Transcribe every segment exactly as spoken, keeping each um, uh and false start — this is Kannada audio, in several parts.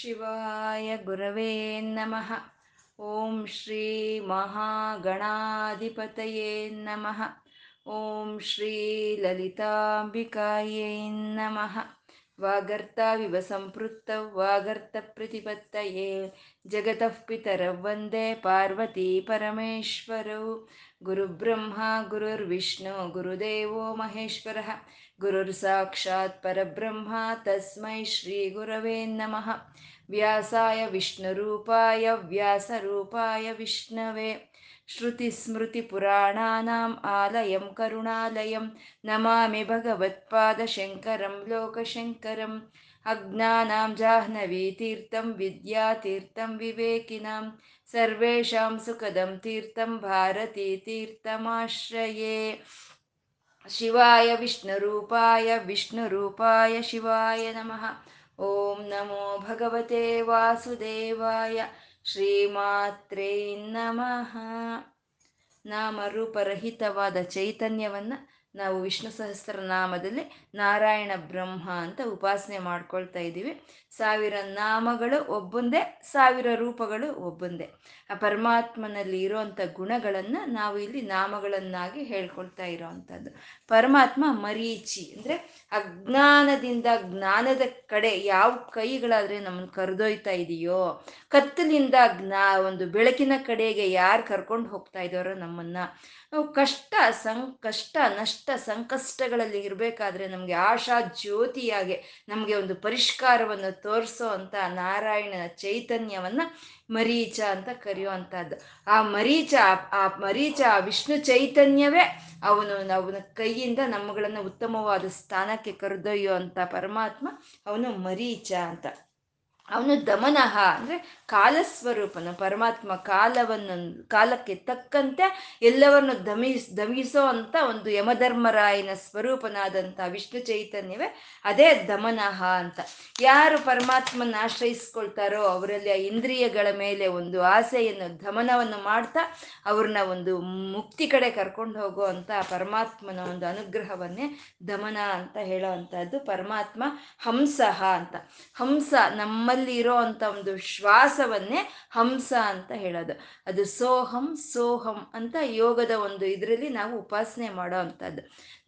ಶಿವಾಯ ಗುರವೇ ನಮಃ. ಓಂ ಶ್ರೀ ಮಹಾಗಣಾಧಿಪತಯೇ ನಮಃ. ಓಂ ಶ್ರೀ ಲಲಿತಾಂಬಿಕಾಯೈ ನಮಃ. ವಾಗರ್ತಾವಿವ ಸಂಪೃತ್ತ ವಾಗರ್ತ ಪ್ರತಿಪತ್ತಯೇ ಜಗತಃ ಪಿತರೌ ವಂದೇ ಪಾರ್ವತೀ ಪರಮೇಶ್ವರೌ. ಗುರುಬ್ರಹ್ಮ ಗುರುರ್ವಿಷ್ಣು ಗುರುದೇವೋ ಮಹೇಶ್ವರಃ. ಗುರುರ್ ಸಾಕ್ಷಾತ್ ಪರಬ್ರಹ್ಮ ತಸ್ಮೈ ಶ್ರೀ ಗುರವೇ ನಮಃ. ವ್ಯಾಸಾಯ ವಿಷ್ಣುರೂಪಾಯ ವ್ಯಾಸರೂಪಾಯ ವಿಷ್ಣವೇ. ಶ್ರುತಿಸ್ಮೃತಿಪುರಾಣಾನಾಂ ಆಲಯಂ ಕರುಣಾಲಯಂ ನಮಾಮಿ ಭಗವತ್ಪಾದಶಂಕರಂ ಲೋಕಶಂಕರಂ. ಅಜ್ಞಾನಾಂ ಜಾಹ್ನವೀತೀರ್ಥಂ ವಿದ್ಯಾತೀರ್ಥಂ ವಿವೇಕಿನಾಂ ಸರ್ವೇಷಾಂ ಸುಖದಂ ತೀರ್ಥಂ ಭಾರತೀತೀರ್ಥಮಾಶ್ರಯೇ. ಶಿವಾಯ ವಿಷ್ಣುರೂಪಾಯ ವಿಷ್ಣುರೂಪಾಯ ಶಿವಾಯ ನಮಃ. ಓಂ ನಮೋ ಭಗವತೆ ವಾಸುದೇವಾಯ ಶ್ರೀಮಾತ್ರೇ ನಮಃ. ನಾಮರೂಪರಹಿತವಾದ ಚೈತನ್ಯವನ್ನು ನಾವು ವಿಷ್ಣು ಸಹಸ್ರನಾಮದಲ್ಲಿ ನಾರಾಯಣ ಬ್ರಹ್ಮ ಅಂತ ಉಪಾಸನೆ ಮಾಡ್ಕೊಳ್ತಾ ಇದ್ದೀವಿ. ಸಾವಿರ ನಾಮಗಳು ಒಬ್ಬೊಂದೇ, ಸಾವಿರ ರೂಪಗಳು ಒಬ್ಬೊಂದೇ. ಆ ಪರಮಾತ್ಮನಲ್ಲಿ ಇರೋವಂಥ ಗುಣಗಳನ್ನು ನಾವು ಇಲ್ಲಿ ನಾಮಗಳನ್ನಾಗಿ ಹೇಳ್ಕೊಳ್ತಾ ಇರೋವಂಥದ್ದು. ಪರಮಾತ್ಮ ಮರೀಚಿ ಅಂದರೆ ಅಜ್ಞಾನದಿಂದ ಜ್ಞಾನದ ಕಡೆ ಯಾವ ಕೈಗಳಾದರೆ ನಮ್ಮನ್ನು ಕರೆದೊಯ್ತಾ ಇದೆಯೋ, ಕತ್ತಲಿಂದ ಜ್ಞಾ ಒಂದು ಬೆಳಕಿನ ಕಡೆಗೆ ಯಾರು ಕರ್ಕೊಂಡು ಹೋಗ್ತಾ ಇದ್ದಾರೋ ನಮ್ಮನ್ನು. ನಾವು ಕಷ್ಟ ಸಂ ಕಷ್ಟ ನಷ್ಟ ಸಂಕಷ್ಟಗಳಲ್ಲಿ ಇರಬೇಕಾದ್ರೆ ನಮಗೆ ಆಶಾ ಜ್ಯೋತಿಯಾಗೆ ನಮಗೆ ಒಂದು ಪರಿಷ್ಕಾರವನ್ನು ತೋರಿಸೋ ಅಂಥ ನಾರಾಯಣನ ಚೈತನ್ಯವನ್ನು ಮರೀಚ ಅಂತ ಕರೆಯುವಂಥದ್ದು. ಆ ಮರೀಚ ಆ ಮರೀಚ ಆ ವಿಷ್ಣು ಚೈತನ್ಯವೇ ಅವನು ಅವನ ಕೈಯಿಂದ ನಮ್ಮಗಳನ್ನು ಉತ್ತಮವಾದ ಸ್ಥಾನಕ್ಕೆ ಕರೆದೊಯ್ಯುವಂಥ ಪರಮಾತ್ಮ ಅವನು ಮರೀಚ ಅಂತ. ಅವನು ದಮನಃ ಅಂದರೆ ಕಾಲಸ್ವರೂಪನು ಪರಮಾತ್ಮ. ಕಾಲವನ್ನು ಕಾಲಕ್ಕೆ ತಕ್ಕಂತೆ ಎಲ್ಲವನ್ನು ದಮಿಸ್ ದಮಿಸೋ ಅಂಥ ಒಂದು ಯಮಧರ್ಮರಾಯನ ಸ್ವರೂಪನಾದಂಥ ವಿಷ್ಣು ಚೈತನ್ಯವೇ ಅದೇ ದಮನಃ ಅಂತ. ಯಾರು ಪರಮಾತ್ಮನ ಆಶ್ರಯಿಸ್ಕೊಳ್ತಾರೋ ಅವರಲ್ಲಿ ಆ ಇಂದ್ರಿಯಗಳ ಮೇಲೆ ಒಂದು ಆಸೆಯನ್ನು ದಮನವನ್ನು ಮಾಡ್ತಾ ಅವ್ರನ್ನ ಒಂದು ಮುಕ್ತಿ ಕಡೆ ಕರ್ಕೊಂಡು ಹೋಗೋ ಅಂಥ ಪರಮಾತ್ಮನ ಒಂದು ಅನುಗ್ರಹವನ್ನೇ ದಮನ ಅಂತ ಹೇಳೋ ಅಂಥದ್ದು. ಪರಮಾತ್ಮ ಹಂಸಃ ಅಂತ. ಹಂಸ ನಮ್ಮಲ್ಲಿ ಇರೋ ಅಂತ ಒಂದು ಶ್ವಾಸವನ್ನೇ ಹಂಸ ಅಂತ ಹೇಳೋದು. ಅದು ಸೋಹಂ ಸೋಹಂ ಅಂತ ಯೋಗದ ಒಂದು ಇದರಲ್ಲಿ ನಾವು ಉಪಾಸನೆ ಮಾಡೋ ಅಂಥದ್ದು.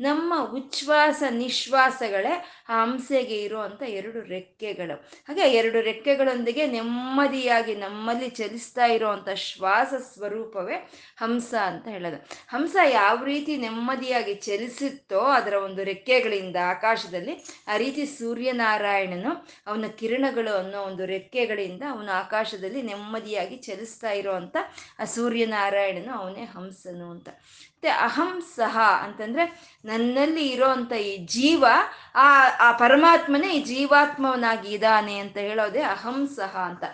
ನಮ್ಮ ಉಚ್ಛ್ವಾಸ ನಿಶ್ವಾಸಗಳೇ ಆ ಹಂಸೆಗೆ ಇರುವಂಥ ಎರಡು ರೆಕ್ಕೆಗಳು. ಹಾಗೆ ಎರಡು ರೆಕ್ಕೆಗಳೊಂದಿಗೆ ನೆಮ್ಮದಿಯಾಗಿ ನಮ್ಮಲ್ಲಿ ಚಲಿಸ್ತಾ ಇರುವಂಥ ಶ್ವಾಸ ಸ್ವರೂಪವೇ ಹಂಸ ಅಂತ ಹೇಳೋದು. ಹಂಸ ಯಾವ ರೀತಿ ನೆಮ್ಮದಿಯಾಗಿ ಚಲಿಸುತ್ತೋ ಅದರ ಒಂದು ರೆಕ್ಕೆಗಳಿಂದ ಆಕಾಶದಲ್ಲಿ, ಆ ರೀತಿ ಸೂರ್ಯನಾರಾಯಣನು ಅವನ ಕಿರಣಗಳು ಅನ್ನೋ ಒಂದು ರೆಕ್ಕೆಗಳಿಂದ ಅವನು ಆಕಾಶದಲ್ಲಿ ನೆಮ್ಮದಿಯಾಗಿ ಚಲಿಸ್ತಾ ಇರೋವಂಥ ಆ ಸೂರ್ಯನಾರಾಯಣನು ಅವನೇ ಹಂಸನು ಅಂತ. ಮತ್ತೆ ಅಹಂ ಸಹ ಅಂತಂದರೆ ನನ್ನಲ್ಲಿ ಇರೋವಂಥ ಈ ಜೀವ ಆ ಆ ಪರಮಾತ್ಮನೇ ಈ ಜೀವಾತ್ಮವನಾಗಿ ಇದ್ದಾನೆ ಅಂತ ಹೇಳೋದೇ ಅಹಂಸಹ ಅಂತ.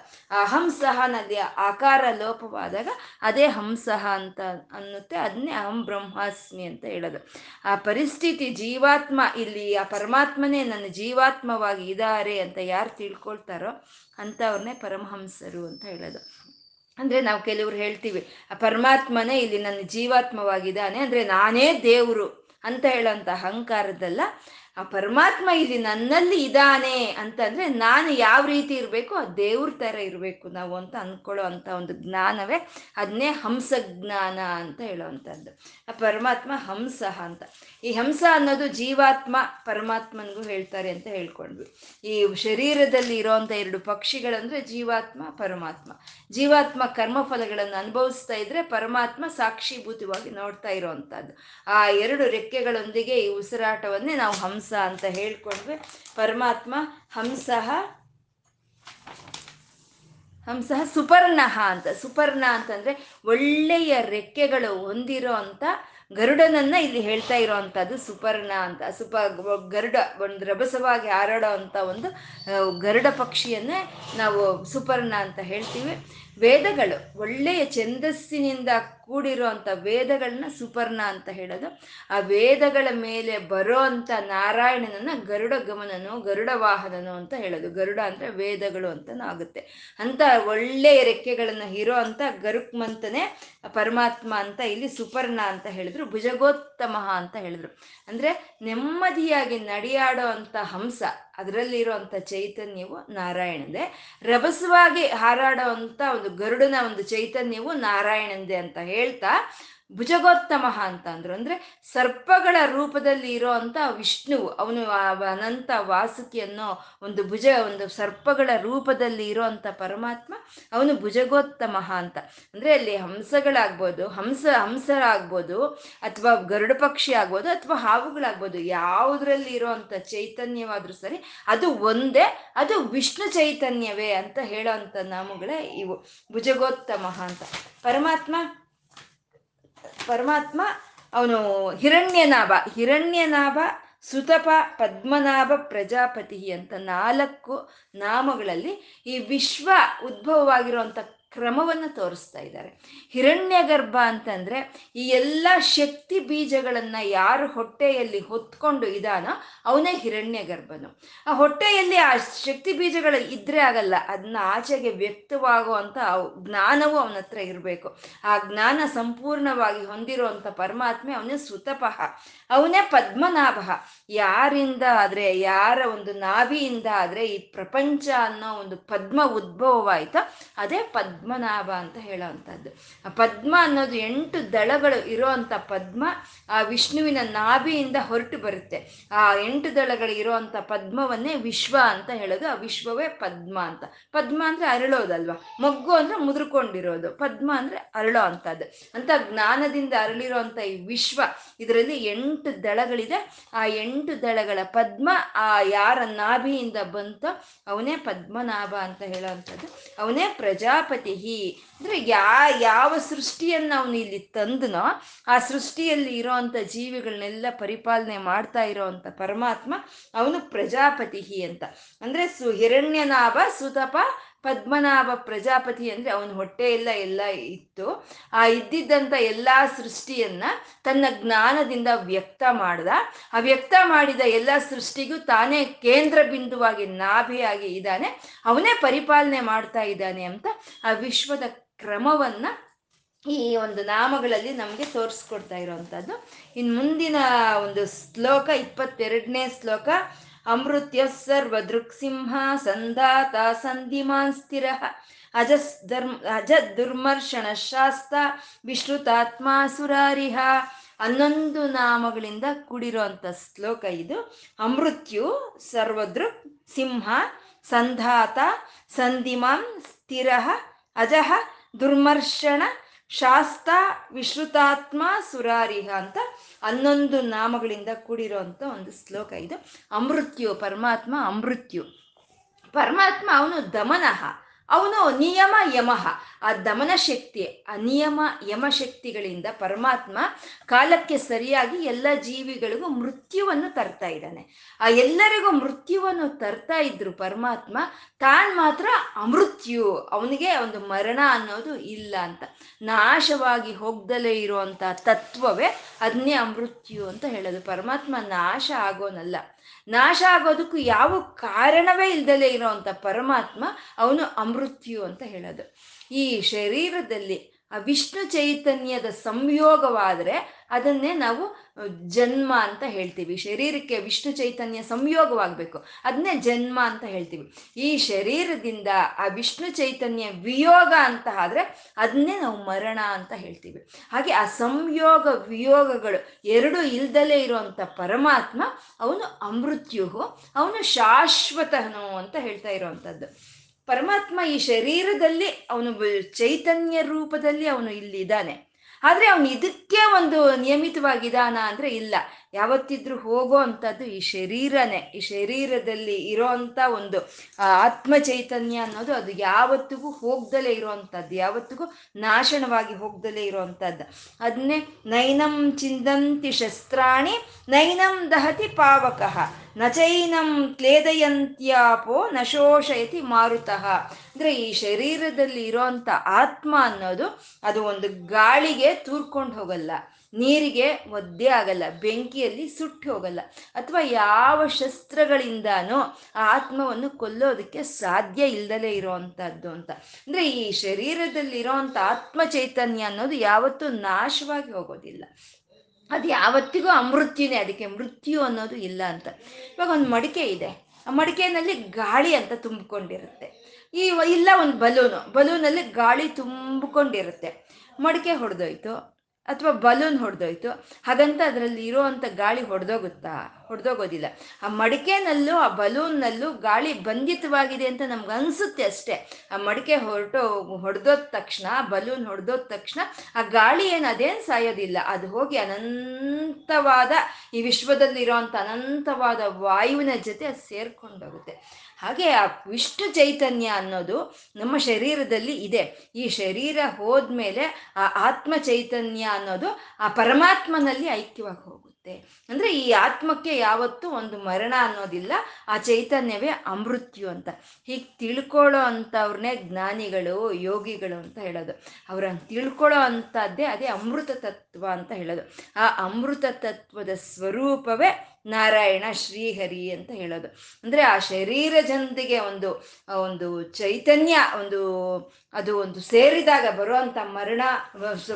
ಅಹಂಸಹನಲ್ಲಿ ಆಕಾರ ಲೋಪವಾದಾಗ ಅದೇ ಹಂಸಹ ಅಂತ ಅನ್ನುತ್ತೆ. ಅದನ್ನೇ ಅಹಂ ಬ್ರಹ್ಮಾಸ್ಮಿ ಅಂತ ಹೇಳೋದು. ಆ ಪರಿಸ್ಥಿತಿ ಜೀವಾತ್ಮ ಇಲ್ಲಿ ಆ ಪರಮಾತ್ಮನೇ ನನ್ನ ಜೀವಾತ್ಮವಾಗಿ ಇದ್ದಾರೆ ಅಂತ ಯಾರು ತಿಳ್ಕೊಳ್ತಾರೋ ಅಂಥವ್ರನ್ನೇ ಪರಮಹಂಸರು ಅಂತ ಹೇಳೋದು. ಅಂದರೆ ನಾವು ಕೆಲವರು ಹೇಳ್ತೀವಿ ಆ ಪರಮಾತ್ಮನೇ ಇಲ್ಲಿ ನನ್ನ ಜೀವಾತ್ಮವಾಗಿದ್ದಾನೆ, ಅಂದರೆ ನಾನೇ ದೇವರು ಅಂತ ಹೇಳೋಂಥ ಅಹಂಕಾರದಲ್ಲ. ಆ ಪರಮಾತ್ಮ ಇಲ್ಲಿ ನನ್ನಲ್ಲಿ ಇದ್ದಾನೆ ಅಂತಂದರೆ ನಾನು ಯಾವ ರೀತಿ ಇರಬೇಕು, ಆ ದೇವ್ರ ಥರ ಇರಬೇಕು ನಾವು ಅಂತ ಅಂದ್ಕೊಳ್ಳೋ ಅಂಥ ಒಂದು ಜ್ಞಾನವೇ ಅದನ್ನೇ ಹಂಸ ಜ್ಞಾನ ಅಂತ ಹೇಳೋವಂಥದ್ದು. ಆ ಪರಮಾತ್ಮ ಹಂಸ ಅಂತ. ಈ ಹಂಸ ಅನ್ನೋದು ಜೀವಾತ್ಮ ಪರಮಾತ್ಮನಿಗೂ ಹೇಳ್ತಾರೆ ಅಂತ ಹೇಳ್ಕೊಂಡ್ವಿ. ಈ ಶರೀರದಲ್ಲಿ ಇರೋವಂಥ ಎರಡು ಪಕ್ಷಿಗಳಂದರೆ ಜೀವಾತ್ಮ ಪರಮಾತ್ಮ. ಜೀವಾತ್ಮ ಕರ್ಮಫಲಗಳನ್ನು ಅನುಭವಿಸ್ತಾ ಇದ್ದರೆ ಪರಮಾತ್ಮ ಸಾಕ್ಷೀಭೂತವಾಗಿ ನೋಡ್ತಾ ಇರೋವಂಥದ್ದು. ಆ ಎರಡು ರೆಕ್ಕೆಗಳೊಂದಿಗೆ ಈ ಉಸಿರಾಟವನ್ನೇ ನಾವು ಹಂಸ ಅಂತ ಹೇಳ್ಕೊಂಡ್ವಿ. ಪರಮಾತ್ಮ ಹಂಸಃ ಹಂಸಃ ಸುಪರ್ಣಃ ಅಂತ. ಸುಪರ್ಣ ಅಂತಂದರೆ ಒಳ್ಳೆಯ ರೆಕ್ಕೆಗಳು ಹೊಂದಿರೋ ಅಂಥ ಗರುಡನನ್ನ ಇಲ್ಲಿ ಹೇಳ್ತಾ ಇರೋವಂಥದ್ದು ಸುಪರ್ಣ ಅಂತ. ಸುಪ ಗರುಡ ಒಂದು ರಭಸವಾಗಿ ಹಾರಾಡೋ ಅಂಥ ಒಂದು ಗರುಡ ಪಕ್ಷಿಯನ್ನೇ ನಾವು ಸುಪರ್ಣ ಅಂತ ಹೇಳ್ತೀವಿ. ವೇದಗಳು ಒಳ್ಳೆಯ ಛಂದಸ್ಸಿನಿಂದ ಕೂಡಿರೋ ಅಂಥ ವೇದಗಳನ್ನ ಸುಪರ್ಣ ಅಂತ ಹೇಳೋದು. ಆ ವೇದಗಳ ಮೇಲೆ ಬರೋ ಅಂಥ ನಾರಾಯಣನನ್ನು ಗರುಡ ಗಮನನು ಗರುಡ ವಾಹನನು ಅಂತ ಹೇಳೋದು. ಗರುಡ ಅಂದರೆ ವೇದಗಳು ಅಂತನೂ ಆಗುತ್ತೆ. ಅಂಥ ಒಳ್ಳೆಯ ರೆಕ್ಕೆಗಳನ್ನು ಇರೋ ಅಂಥ ಗರುಕ್ಮಂತನೇ ಪರಮಾತ್ಮ ಅಂತ ಇಲ್ಲಿ ಸುಪರ್ಣ ಅಂತ ಹೇಳಿದ್ರು. ಭುಜಗೋತ್ತಮ ಅಂತ ಹೇಳಿದ್ರು. ಅಂದರೆ ನೆಮ್ಮದಿಯಾಗಿ ನಡೆಯಾಡೋ ಅಂಥ ಹಂಸ ಅದರಲ್ಲಿರುವಂಥ ಚೈತನ್ಯವು ನಾರಾಯಣದೇ. ರಭಸವಾಗಿ ಹಾರಾಡುವಂಥ ಒಂದು ಗರುಡನ ಒಂದು ಚೈತನ್ಯವು ನಾರಾಯಣಂದೇ ಅಂತ ಹೇಳ್ತಾ ಭುಜಗೋತ್ತಮ ಅಂತ ಅಂದ್ರು. ಅಂದ್ರೆ ಸರ್ಪಗಳ ರೂಪದಲ್ಲಿ ಇರೋ ಅಂತ ವಿಷ್ಣುವು, ಅವನು ಅನಂತ ವಾಸುಕಿ ಅನ್ನೋ ಒಂದು ಭುಜ ಒಂದು ಸರ್ಪಗಳ ರೂಪದಲ್ಲಿ ಇರೋ ಅಂತ ಪರಮಾತ್ಮ ಅವನು ಭುಜಗೋತ್ತಮ ಅಂತ. ಅಂದ್ರೆ ಅಲ್ಲಿ ಹಂಸಗಳಾಗ್ಬೋದು, ಹಂಸ ಹಂಸರಾಗ್ಬೋದು, ಅಥವಾ ಗರುಡ ಪಕ್ಷಿ ಆಗ್ಬೋದು, ಅಥವಾ ಹಾವುಗಳಾಗ್ಬೋದು, ಯಾವುದ್ರಲ್ಲಿ ಇರೋ ಅಂತ ಚೈತನ್ಯವಾದ್ರೂ ಸರಿ ಅದು ಒಂದೇ, ಅದು ವಿಷ್ಣು ಚೈತನ್ಯವೇ ಅಂತ ಹೇಳೋ ಅಂತ ನಾಮಗಳೇ ಇವು ಭುಜಗೋತ್ತಮ ಅಂತ. ಪರಮಾತ್ಮ ಪರಮಾತ್ಮ ಅವನು ಹಿರಣ್ಯನಾಭ, ಹಿರಣ್ಯನಾಭ ಸುತಪ ಪದ್ಮನಾಭ ಪ್ರಜಾಪತಿ ಅಂತ ನಾಲ್ಕು ನಾಮಗಳಲ್ಲಿ ಈ ವಿಶ್ವ ಉದ್ಭವವಾಗಿರುವಂಥ ಕ್ರಮವನ್ನು ತೋರಿಸ್ತಾ ಇದ್ದಾರೆ. ಹಿರಣ್ಯ ಗರ್ಭ ಅಂತಂದ್ರೆ ಈ ಎಲ್ಲ ಶಕ್ತಿ ಬೀಜಗಳನ್ನ ಯಾರು ಹೊಟ್ಟೆಯಲ್ಲಿ ಹೊತ್ಕೊಂಡು ಇದಾನೋ ಅವನೇ ಹಿರಣ್ಯ ಗರ್ಭನು. ಆ ಹೊಟ್ಟೆಯಲ್ಲಿ ಆ ಶಕ್ತಿ ಬೀಜಗಳು ಇದ್ರೆ ಆಗಲ್ಲ, ಅದನ್ನ ಆಚೆಗೆ ವ್ಯಕ್ತವಾಗುವಂತ ಜ್ಞಾನವು ಅವನ ಹತ್ರ ಇರಬೇಕು. ಆ ಜ್ಞಾನ ಸಂಪೂರ್ಣವಾಗಿ ಹೊಂದಿರುವಂತ ಪರಮಾತ್ಮೆ ಅವನೇ ಸುತಪಃ, ಅವನೇ ಪದ್ಮನಾಭ. ಯಾರಿಂದ ಆದ್ರೆ, ಯಾರ ಒಂದು ನಾಭಿಯಿಂದ ಆದ್ರೆ ಈ ಪ್ರಪಂಚ ಅನ್ನೋ ಒಂದು ಪದ್ಮ ಉದ್ಭವವಾಯಿತು, ಅದೇ ಪದ್ಮ ಪದ್ಮನಾಭ ಅಂತ ಹೇಳೋ ಅಂಥದ್ದು. ಆ ಪದ್ಮ ಅನ್ನೋದು ಎಂಟು ದಳಗಳು ಇರೋ ಅಂಥ ಪದ್ಮ ಆ ವಿಷ್ಣುವಿನ ನಾಭಿಯಿಂದ ಹೊರಟು ಬರುತ್ತೆ. ಆ ಎಂಟು ದಳಗಳು ಇರೋ ಅಂಥ ಪದ್ಮವನ್ನೇ ವಿಶ್ವ ಅಂತ ಹೇಳೋದು. ಆ ವಿಶ್ವವೇ ಪದ್ಮ ಅಂತ. ಪದ್ಮ ಅಂದರೆ ಅರಳೋದಲ್ವಾ, ಮೊಗ್ಗು ಅಂದರೆ ಮುದುರ್ಕೊಂಡಿರೋದು, ಪದ್ಮ ಅಂದರೆ ಅರಳೋ ಅಂಥದ್ದು. ಅಂಥ ಜ್ಞಾನದಿಂದ ಅರಳಿರೋ ಅಂಥ ಈ ವಿಶ್ವ, ಇದರಲ್ಲಿ ಎಂಟು ದಳಗಳಿದೆ. ಆ ಎಂಟು ದಳಗಳ ಪದ್ಮ ಆ ಯಾರ ನಾಭಿಯಿಂದ ಬಂತೋ ಅವನೇ ಪದ್ಮನಾಭ ಅಂತ ಹೇಳೋ ಅಂಥದ್ದು. ಅವನೇ ಪ್ರಜಾಪತಿ. ಅಂದ್ರೆ ಯಾ ಯಾವ ಸೃಷ್ಟಿಯನ್ನ ಅವನು ಇಲ್ಲಿ ತಂದನೋ ಆ ಸೃಷ್ಟಿಯಲ್ಲಿ ಇರೋಂಥ ಜೀವಿಗಳನ್ನೆಲ್ಲ ಪರಿಪಾಲನೆ ಮಾಡ್ತಾ ಇರೋಂಥ ಪರಮಾತ್ಮ ಅವನು ಪ್ರಜಾಪತಿ ಅಂತ. ಅಂದ್ರೆ ಸು ಹಿರಣ್ಯನಾಭ ಸುತಪ ಪದ್ಮನಾಭ ಪ್ರಜಾಪತಿ ಅಂದ್ರೆ ಅವನ ಹೊಟ್ಟೆಯೆಲ್ಲ ಎಲ್ಲ ಇತ್ತು, ಆ ಇದ್ದಿದ್ದಂಥ ಎಲ್ಲ ಸೃಷ್ಟಿಯನ್ನ ತನ್ನ ಜ್ಞಾನದಿಂದ ವ್ಯಕ್ತ ಮಾಡ್ದ. ಆ ವ್ಯಕ್ತ ಮಾಡಿದ ಎಲ್ಲ ಸೃಷ್ಟಿಗೂ ತಾನೇ ಕೇಂದ್ರ ಬಿಂದುವಾಗಿ ನಾಭಿಯಾಗಿ ಇದ್ದಾನೆ, ಅವನೇ ಪರಿಪಾಲನೆ ಮಾಡ್ತಾ ಇದ್ದಾನೆ ಅಂತ ಆ ವಿಶ್ವದ ಕ್ರಮವನ್ನ ಈ ಒಂದು ನಾಮಗಳಲ್ಲಿ ನಮಗೆ ತೋರಿಸ್ಕೊಡ್ತಾ ಇರೋವಂಥದ್ದು. ಇನ್ನು ಮುಂದಿನ ಒಂದು ಶ್ಲೋಕ, ಇಪ್ಪತ್ತೆರಡನೇ ಶ್ಲೋಕ. ಅಮೃತ್ಯ ಸರ್ವದೃಕ್ ಸಿಂಹ ಸಂಧಾತ ಸಂಧಿಮಾನ್ ಸ್ಥಿರ ಅಜಸ್ ಧರ್ಮ ಅಜ ದುರ್ಮರ್ಷಣ ಶಾಸ್ತ ವಿಶ್ರುತಾತ್ಮ ಸುರಾರಿಹ. ಹನ್ನೊಂದು ನಾಮಗಳಿಂದ ಕೂಡಿರುವಂಥ ಶ್ಲೋಕ ಇದು. ಅಮೃತ್ಯು ಸರ್ವದೃಕ್ ಸಿಂಹ, ಸಂಧಾತ ಸಂಧಿಮಾನ್ ಸ್ಥಿರ, ಅಜಃ ದುರ್ಮರ್ಷಣ ಶಾಸ್ತ ವಿಶ್ರುತಾತ್ಮ ಸುರಾರಿಹ ಅಂತ ಹನ್ನೊಂದು ನಾಮಗಳಿಂದ ಕೂಡಿರೋಂಥ ಒಂದು ಶ್ಲೋಕ ಇದು. ಅಮೃತ್ಯು ಪರಮಾತ್ಮ, ಅಮೃತ್ಯು ಪರಮಾತ್ಮ ಅವನು ದಮನಃ, ಅವನು ನಿಯಮ ಯಮಃ. ಆ ದಮನ ಶಕ್ತಿ, ಆ ನಿಯಮ ಯಮ ಶಕ್ತಿಗಳಿಂದ ಪರಮಾತ್ಮ ಕಾಲಕ್ಕೆ ಸರಿಯಾಗಿ ಎಲ್ಲ ಜೀವಿಗಳಿಗೂ ಮೃತ್ಯುವನ್ನು ತರ್ತಾ ಇದ್ದಾನೆ. ಆ ಎಲ್ಲರಿಗೂ ಮೃತ್ಯುವನ್ನು ತರ್ತಾ ಇದ್ರು ಪರಮಾತ್ಮ, ತಾನು ಮಾತ್ರ ಅಮೃತ್ಯು, ಅವನಿಗೆ ಒಂದು ಮರಣ ಅನ್ನೋದು ಇಲ್ಲ ಅಂತ. ನಾಶವಾಗಿ ಹೋಗ್ದಲೇ ಇರುವಂಥ ತತ್ವವೇ ಅದನ್ನೇ ಅಮೃತ್ಯು ಅಂತ ಹೇಳೋದು. ಪರಮಾತ್ಮ ನಾಶ ಆಗೋನಲ್ಲ, ನಾಶ ಆಗೋದಕ್ಕೂ ಯಾವ ಕಾರಣವೇ ಇಲ್ದಲೇ ಇರೋವಂಥ ಪರಮಾತ್ಮ ಅವನು ಅಮೃತ್ಯು ಅಂತ ಹೇಳೋದು. ಈ ಶರೀರದಲ್ಲಿ ಆ ವಿಷ್ಣು ಚೈತನ್ಯದ ಸಂಯೋಗವಾದರೆ ಅದನ್ನೇ ನಾವು ಜನ್ಮ ಅಂತ ಹೇಳ್ತೀವಿ. ಶರೀರಕ್ಕೆ ವಿಷ್ಣು ಚೈತನ್ಯ ಸಂಯೋಗವಾಗಬೇಕು, ಅದನ್ನೇ ಜನ್ಮ ಅಂತ ಹೇಳ್ತೀವಿ. ಈ ಶರೀರದಿಂದ ಆ ವಿಷ್ಣು ಚೈತನ್ಯ ವಿಯೋಗ ಅಂತ ಆದ್ರೆ ಅದನ್ನೇ ನಾವು ಮರಣ ಅಂತ ಹೇಳ್ತೀವಿ. ಹಾಗೆ ಆ ಸಂಯೋಗ ವಿಯೋಗಗಳು ಎರಡೂ ಇಲ್ದಲೇ ಇರುವಂಥ ಪರಮಾತ್ಮ ಅವನು ಅಮೃತ್ಯು, ಅವನು ಶಾಶ್ವತನು ಅಂತ ಹೇಳ್ತಾ ಇರುವಂಥದ್ದು. ಪರಮಾತ್ಮ ಈ ಶರೀರದಲ್ಲಿ ಅವನು ಚೈತನ್ಯ ರೂಪದಲ್ಲಿ ಅವನು ಇಲ್ಲಿ ಇದ್ದಾನೆ, ಆದರೆ ಅವನು ಇದಕ್ಕೆ ಒಂದು ನಿಯಮಿತವಾಗಿದ್ದಾನ ಅಂದರೆ ಇಲ್ಲ. ಯಾವತ್ತಿದ್ರೂ ಹೋಗೋ ಅಂಥದ್ದು ಈ ಶರೀರನೇ. ಈ ಶರೀರದಲ್ಲಿ ಇರೋವಂಥ ಒಂದು ಆತ್ಮ ಚೈತನ್ಯ ಅನ್ನೋದು ಅದು ಯಾವತ್ತಿಗೂ ಹೋಗ್ದಲೇ ಇರೋವಂಥದ್ದು, ಯಾವತ್ತಿಗೂ ನಾಶನವಾಗಿ ಹೋಗ್ದಲೇ ಇರೋವಂಥದ್ದು. ಅದನ್ನೇ ನೈನಂ ಚಿಂದಂತಿ ಶಸ್ತ್ರಾಣಿ ನೈನಂ ದಹತಿ ಪಾವಕಃ ನಚೈನಂ ಕ್ಲೇದಯಂತ್ಯಾಪೋ ನಶೋಷಯತಿ ಮಾರುತಃ. ಅಂದರೆ ಈ ಶರೀರದಲ್ಲಿ ಇರೋವಂಥ ಆತ್ಮ ಅನ್ನೋದು ಅದು ಒಂದು ಗಾಳಿಗೆ ತೂರ್ಕೊಂಡು ಹೋಗಲ್ಲ, ನೀರಿಗೆ ಒದ್ದೆ ಆಗಲ್ಲ, ಬೆಂಕಿಯಲ್ಲಿ ಸುಟ್ಟು ಹೋಗಲ್ಲ, ಅಥವಾ ಯಾವ ಶಸ್ತ್ರಗಳಿಂದಾನೋ ಆ ಆತ್ಮವನ್ನು ಕೊಲ್ಲೋದಕ್ಕೆ ಸಾಧ್ಯ ಇಲ್ಲದಲೇ ಇರೋವಂಥದ್ದು ಅಂತ. ಅಂದರೆ ಈ ಶರೀರದಲ್ಲಿರೋವಂಥ ಆತ್ಮ ಚೈತನ್ಯ ಅನ್ನೋದು ಯಾವತ್ತೂ ನಾಶವಾಗಿ ಹೋಗೋದಿಲ್ಲ, ಅದು ಯಾವತ್ತಿಗೂ ಅಮೃತ್ಯನೇ, ಅದಕ್ಕೆ ಮೃತ್ಯು ಅನ್ನೋದು ಇಲ್ಲ ಅಂತ. ಇವಾಗ ಒಂದು ಮಡಿಕೆ ಇದೆ, ಆ ಮಡಿಕೆಯಲ್ಲಿ ಗಾಳಿ ಅಂತ ತುಂಬಿಕೊಂಡಿರುತ್ತೆ. ಈ ಇಲ್ಲ ಒಂದು ಬಲೂನು, ಬಲೂನಲ್ಲಿ ಗಾಳಿ ತುಂಬಿಕೊಂಡಿರುತ್ತೆ. ಮಡಿಕೆ ಹೊಡೆದೋಯ್ತು ಅಥವಾ ಬಲೂನ್ ಹೊಡೆದೋಯ್ತು ಹಾಗಂತ ಅದರಲ್ಲಿ ಇರೋ ಅಂಥ ಗಾಳಿ ಹೊಡೆದೋಗುತ್ತಾ? ಹೊಡೆದೋಗೋದಿಲ್ಲ. ಆ ಮಡಿಕೆನಲ್ಲೂ ಆ ಬಲೂನ್ನಲ್ಲೂ ಗಾಳಿ ಬಂಧಿತವಾಗಿದೆ ಅಂತ ನಮ್ಗೆ ಅನಿಸುತ್ತೆ ಅಷ್ಟೇ. ಆ ಮಡಿಕೆ ಹೊರಟು ಹೊಡೆದೋದ ತಕ್ಷಣ, ಬಲೂನ್ ಹೊಡೆದೋದ ತಕ್ಷಣ ಆ ಗಾಳಿ ಏನು ಅದೇನು ಸಾಯೋದಿಲ್ಲ, ಅದು ಹೋಗಿ ಅನಂತವಾದ ಈ ವಿಶ್ವದಲ್ಲಿರೋ ಅಂಥ ಅನಂತವಾದ ವಾಯುವಿನ ಜೊತೆ ಅದು ಸೇರ್ಕೊಂಡೋಗುತ್ತೆ. ಹಾಗೆ ಆ ವಿಷ್ಣು ಚೈತನ್ಯ ಅನ್ನೋದು ನಮ್ಮ ಶರೀರದಲ್ಲಿ ಇದೆ. ಈ ಶರೀರ ಹೋದ್ಮೇಲೆ ಆ ಆತ್ಮ ಚೈತನ್ಯ ಅನ್ನೋದು ಆ ಪರಮಾತ್ಮನಲ್ಲಿ ಐಕ್ಯವಾಗಿ ಹೋಗುತ್ತೆ. ಅಂದರೆ ಈ ಆತ್ಮಕ್ಕೆ ಯಾವತ್ತೂ ಒಂದು ಮರಣ ಅನ್ನೋದಿಲ್ಲ, ಆ ಚೈತನ್ಯವೇ ಅಮೃತ್ಯು ಅಂತ ಹೀಗೆ ತಿಳ್ಕೊಳ್ಳೋ ಅಂಥವ್ರನ್ನೇ ಜ್ಞಾನಿಗಳು, ಯೋಗಿಗಳು ಅಂತ ಹೇಳೋದು. ಅವ್ರಂಗೆ ತಿಳ್ಕೊಳ್ಳೋ ಅಂಥದ್ದೇ ಅದೇ ಅಮೃತ ತತ್ವ ಅಂತ ಹೇಳೋದು. ಆ ಅಮೃತ ತತ್ವದ ಸ್ವರೂಪವೇ ನಾರಾಯಣ ಶ್ರೀಹರಿ ಅಂತ ಹೇಳೋದು. ಅಂದರೆ ಆ ಶರೀರ ಜನತೆಗೆ ಒಂದು ಒಂದು ಚೈತನ್ಯ, ಒಂದು ಅದು ಒಂದು ಸೇರಿದಾಗ ಬರುವಂಥ ಮರಣ,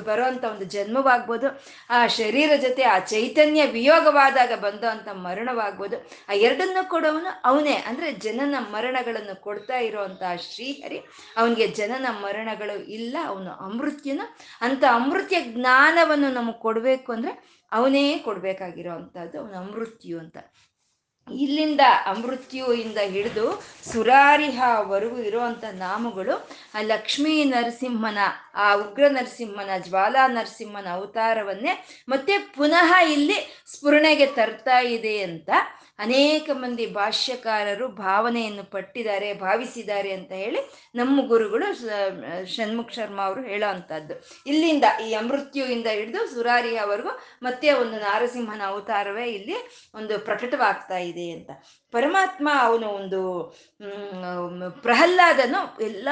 ಬರುವಂಥ ಒಂದು ಜನ್ಮವಾಗ್ಬೋದು. ಆ ಶರೀರ ಜೊತೆ ಆ ಚೈತನ್ಯ ವಿಯೋಗವಾದಾಗ ಬಂದಂಥ ಮರಣವಾಗ್ಬೋದು. ಆ ಎರಡನ್ನು ಕೊಡೋವನು ಅವನೇ. ಅಂದರೆ ಜನನ ಮರಣಗಳನ್ನು ಕೊಡ್ತಾ ಇರೋವಂಥ ಶ್ರೀಹರಿ, ಅವನಿಗೆ ಜನನ ಮರಣಗಳು ಇಲ್ಲ, ಅವನು ಅಮೃತ್ಯನು. ಅಂಥ ಅಮೃತ್ಯ ಜ್ಞಾನವನ್ನು ನಮಗೆ ಕೊಡಬೇಕು ಅಂದರೆ ಅವನೇ ಕೊಡಬೇಕಾಗಿರೋ ಅಂಥದ್ದು ಅವನ ಅಮೃತ್ಯು ಅಂತ. ಇಲ್ಲಿಂದ ಅಮೃತ್ಯುವಿಂದ ಹಿಡಿದು ಸುರಾರಿಹವರೆಗೂ ಇರುವಂಥ ನಾಮಗಳು ಆ ಲಕ್ಷ್ಮೀ ನರಸಿಂಹನ, ಆ ಉಗ್ರ ನರಸಿಂಹನ, ಜ್ವಾಲಾ ನರಸಿಂಹನ ಅವತಾರವನ್ನೇ ಮತ್ತೆ ಪುನಃ ಇಲ್ಲಿ ಸ್ಫುರಣೆಗೆ ತರ್ತಾ ಇದೆ ಅಂತ ಅನೇಕ ಮಂದಿ ಭಾಷ್ಯಕಾರರು ಭಾವನೆಯನ್ನು ಪಟ್ಟಿದ್ದಾರೆ, ಭಾವಿಸಿದ್ದಾರೆ ಅಂತ ಹೇಳಿ ನಮ್ಮ ಗುರುಗಳು ಷಣ್ಮುಖ್ ಶರ್ಮಾ ಅವರು ಹೇಳೋ ಅಂಥದ್ದು. ಇಲ್ಲಿಂದ ಈ ಅಮೃತ್ಯುವಿಂದ ಹಿಡಿದು ಸುರಾರಿಹವರೆಗೂ ಮತ್ತೆ ಒಂದು ನರಸಿಂಹನ ಅವತಾರವೇ ಇಲ್ಲಿ ಒಂದು ಪ್ರಕಟವಾಗ್ತಾ ಇದೆ ಅಂತ. ಪರಮಾತ್ಮ ಅವನು ಒಂದು ಪ್ರಹ್ಲಾದನು ಎಲ್ಲ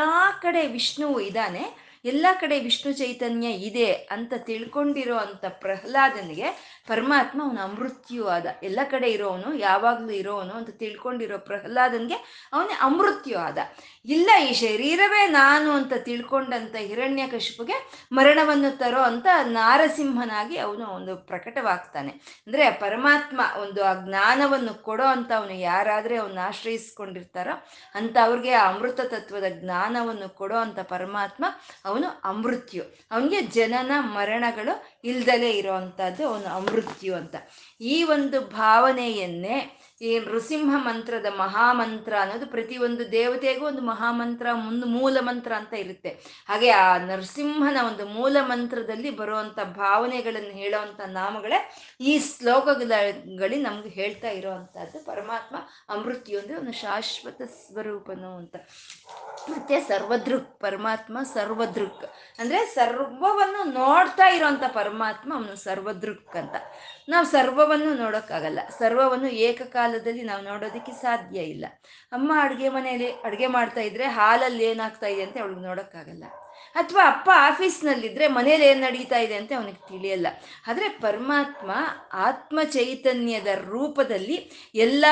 ಕಡೆ ವಿಷ್ಣುವು ಇದ್ದಾನೆ, ಎಲ್ಲ ಕಡೆ ವಿಷ್ಣು ಚೈತನ್ಯ ಇದೆ ಅಂತ ತಿಳ್ಕೊಂಡಿರೋ ಅಂಥ ಪ್ರಹ್ಲಾದನಿಗೆ ಪರಮಾತ್ಮ ಅವನ ಅಮೃತ್ಯುವಾದ, ಎಲ್ಲ ಕಡೆ ಇರೋವನು, ಯಾವಾಗಲೂ ಇರೋವನು ಅಂತ ತಿಳ್ಕೊಂಡಿರೋ ಪ್ರಹ್ಲಾದನಿಗೆ ಅವನೇ ಅಮೃತ್ಯುವಾದ. ಇಲ್ಲ, ಈ ಶರೀರವೇ ನಾನು ಅಂತ ತಿಳ್ಕೊಂಡಂಥ ಹಿರಣ್ಯಕಶಿಪುಗೆ ಮರಣವನ್ನು ತರೋ ಅಂತ ನಾರಸಿಂಹನಾಗಿ ಅವನು ಒಂದು ಪ್ರಕಟವಾಗ್ತಾನೆ. ಅಂದರೆ ಪರಮಾತ್ಮ ಒಂದು ಆ ಜ್ಞಾನವನ್ನು ಕೊಡೋ ಅಂತ ಅವನು ಯಾರಾದರೆ ಅವನ್ನ ಆಶ್ರಯಿಸ್ಕೊಂಡಿರ್ತಾರೋ ಅಂತ ಅವ್ರಿಗೆ ಆ ಅಮೃತ ತತ್ವದ ಜ್ಞಾನವನ್ನು ಕೊಡೋ ಅಂಥ ಪರಮಾತ್ಮ ಅವನು ಅಮೃತ್ಯು. ಅವನಿಗೆ ಜನನ ಮರಣಗಳು ಇಲ್ದಲೇ ಇರೋವಂಥದ್ದು ಅವನು ಅಮೃತ್ಯು ಅಂತ. ಈ ಒಂದು ಭಾವನೆಯನ್ನೇ ಈ ನೃಸಿಂಹ ಮಂತ್ರದ ಮಹಾಮಂತ್ರ ಅನ್ನೋದು, ಪ್ರತಿಯೊಂದು ದೇವತೆಗೂ ಒಂದು ಮಹಾಮಂತ್ರ, ಒಂದು ಮೂಲ ಮಂತ್ರ ಅಂತ ಇರುತ್ತೆ. ಹಾಗೆ ಆ ನರಸಿಂಹನ ಒಂದು ಮೂಲ ಮಂತ್ರದಲ್ಲಿ ಬರುವಂಥ ಭಾವನೆಗಳನ್ನು ಹೇಳೋವಂಥ ನಾಮಗಳೇ ಈ ಶ್ಲೋಕಗಳಲ್ಲಿ ನಮ್ಗೆ ಹೇಳ್ತಾ ಇರೋವಂಥದ್ದು. ಪರಮಾತ್ಮ ಅಮೃತ್ಯು ಅಂದರೆ ಒಂದು ಶಾಶ್ವತ ಸ್ವರೂಪನು ಅಂತ. ಮತ್ತೆ ಸರ್ವದೃಕ್ ಪರಮಾತ್ಮ, ಸರ್ವದೃಕ್ ಅಂದರೆ ಸರ್ವವನ್ನು ನೋಡ್ತಾ ಇರೋವಂಥ ಪರಮಾತ್ಮ ಅವನು ಸರ್ವದೃಕ್ ಅಂತ. ನಾವು ಸರ್ವವನ್ನು ನೋಡೋಕ್ಕಾಗಲ್ಲ, ಸರ್ವವನ್ನು ಏಕಕಾಲದಲ್ಲಿ ನಾವು ನೋಡೋದಕ್ಕೆ ಸಾಧ್ಯ ಇಲ್ಲ. ಅಮ್ಮ ಅಡುಗೆ ಮನೆಯಲ್ಲಿ ಅಡುಗೆ ಮಾಡ್ತಾ ಇದ್ರೆ ಹಾಲಲ್ಲಿ ಏನಾಗ್ತಾ ಇದೆ ಅಂತ ಅವಳಿಗೆ ನೋಡೋಕ್ಕಾಗಲ್ಲ, ಅಥವಾ ಅಪ್ಪ ಆಫೀಸ್ನಲ್ಲಿದ್ದರೆ ಮನೇಲಿ ಏನು ನಡೀತಾ ಇದೆ ಅಂತ ಅವನಿಗೆ ತಿಳಿಯಲ್ಲ. ಆದರೆ ಪರಮಾತ್ಮ ಆತ್ಮ ಚೈತನ್ಯದ ರೂಪದಲ್ಲಿ ಎಲ್ಲ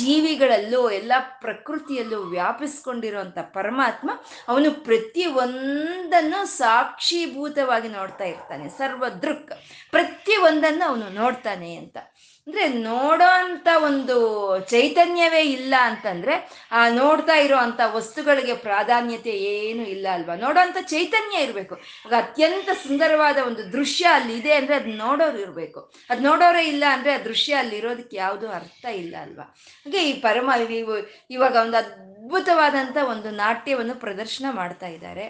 ಜೀವಿಗಳಲ್ಲೂ ಎಲ್ಲ ಪ್ರಕೃತಿಯಲ್ಲೂ ವ್ಯಾಪಿಸ್ಕೊಂಡಿರುವಂಥ ಪರಮಾತ್ಮ ಅವನು ಪ್ರತಿಯೊಂದನ್ನು ಸಾಕ್ಷೀಭೂತವಾಗಿ ನೋಡ್ತಾ ಇರ್ತಾನೆ. ಸರ್ವದೃಕ್, ಪ್ರತಿಯೊಂದನ್ನು ಅವನು ನೋಡ್ತಾನೆ ಅಂತ. ಅಂದರೆ ನೋಡೋ ಅಂಥ ಒಂದು ಚೈತನ್ಯವೇ ಇಲ್ಲ ಅಂತಂದರೆ ಆ ನೋಡ್ತಾ ಇರೋ ಅಂಥ ವಸ್ತುಗಳಿಗೆ ಪ್ರಾಧಾನ್ಯತೆ ಏನೂ ಇಲ್ಲ ಅಲ್ವಾ? ನೋಡೋ ಅಂಥ ಚೈತನ್ಯ ಇರಬೇಕು. ಆಗ ಅತ್ಯಂತ ಸುಂದರವಾದ ಒಂದು ದೃಶ್ಯ ಅಲ್ಲಿ ಇದೆ ಅಂದರೆ ಅದು ನೋಡೋರು ಇರಬೇಕು. ಅದು ನೋಡೋರೇ ಇಲ್ಲ ಅಂದರೆ ಆ ದೃಶ್ಯ ಅಲ್ಲಿರೋದಕ್ಕೆ ಯಾವುದೂ ಅರ್ಥ ಇಲ್ಲ ಅಲ್ವಾ? ಹಾಗೆ ಈ ಪರಮ ಇವಾಗ ಒಂದು ಅದ್ಭುತವಾದಂಥ ಒಂದು ನಾಟ್ಯವನ್ನು ಪ್ರದರ್ಶನ ಮಾಡ್ತಾ ಇದ್ದಾರೆ,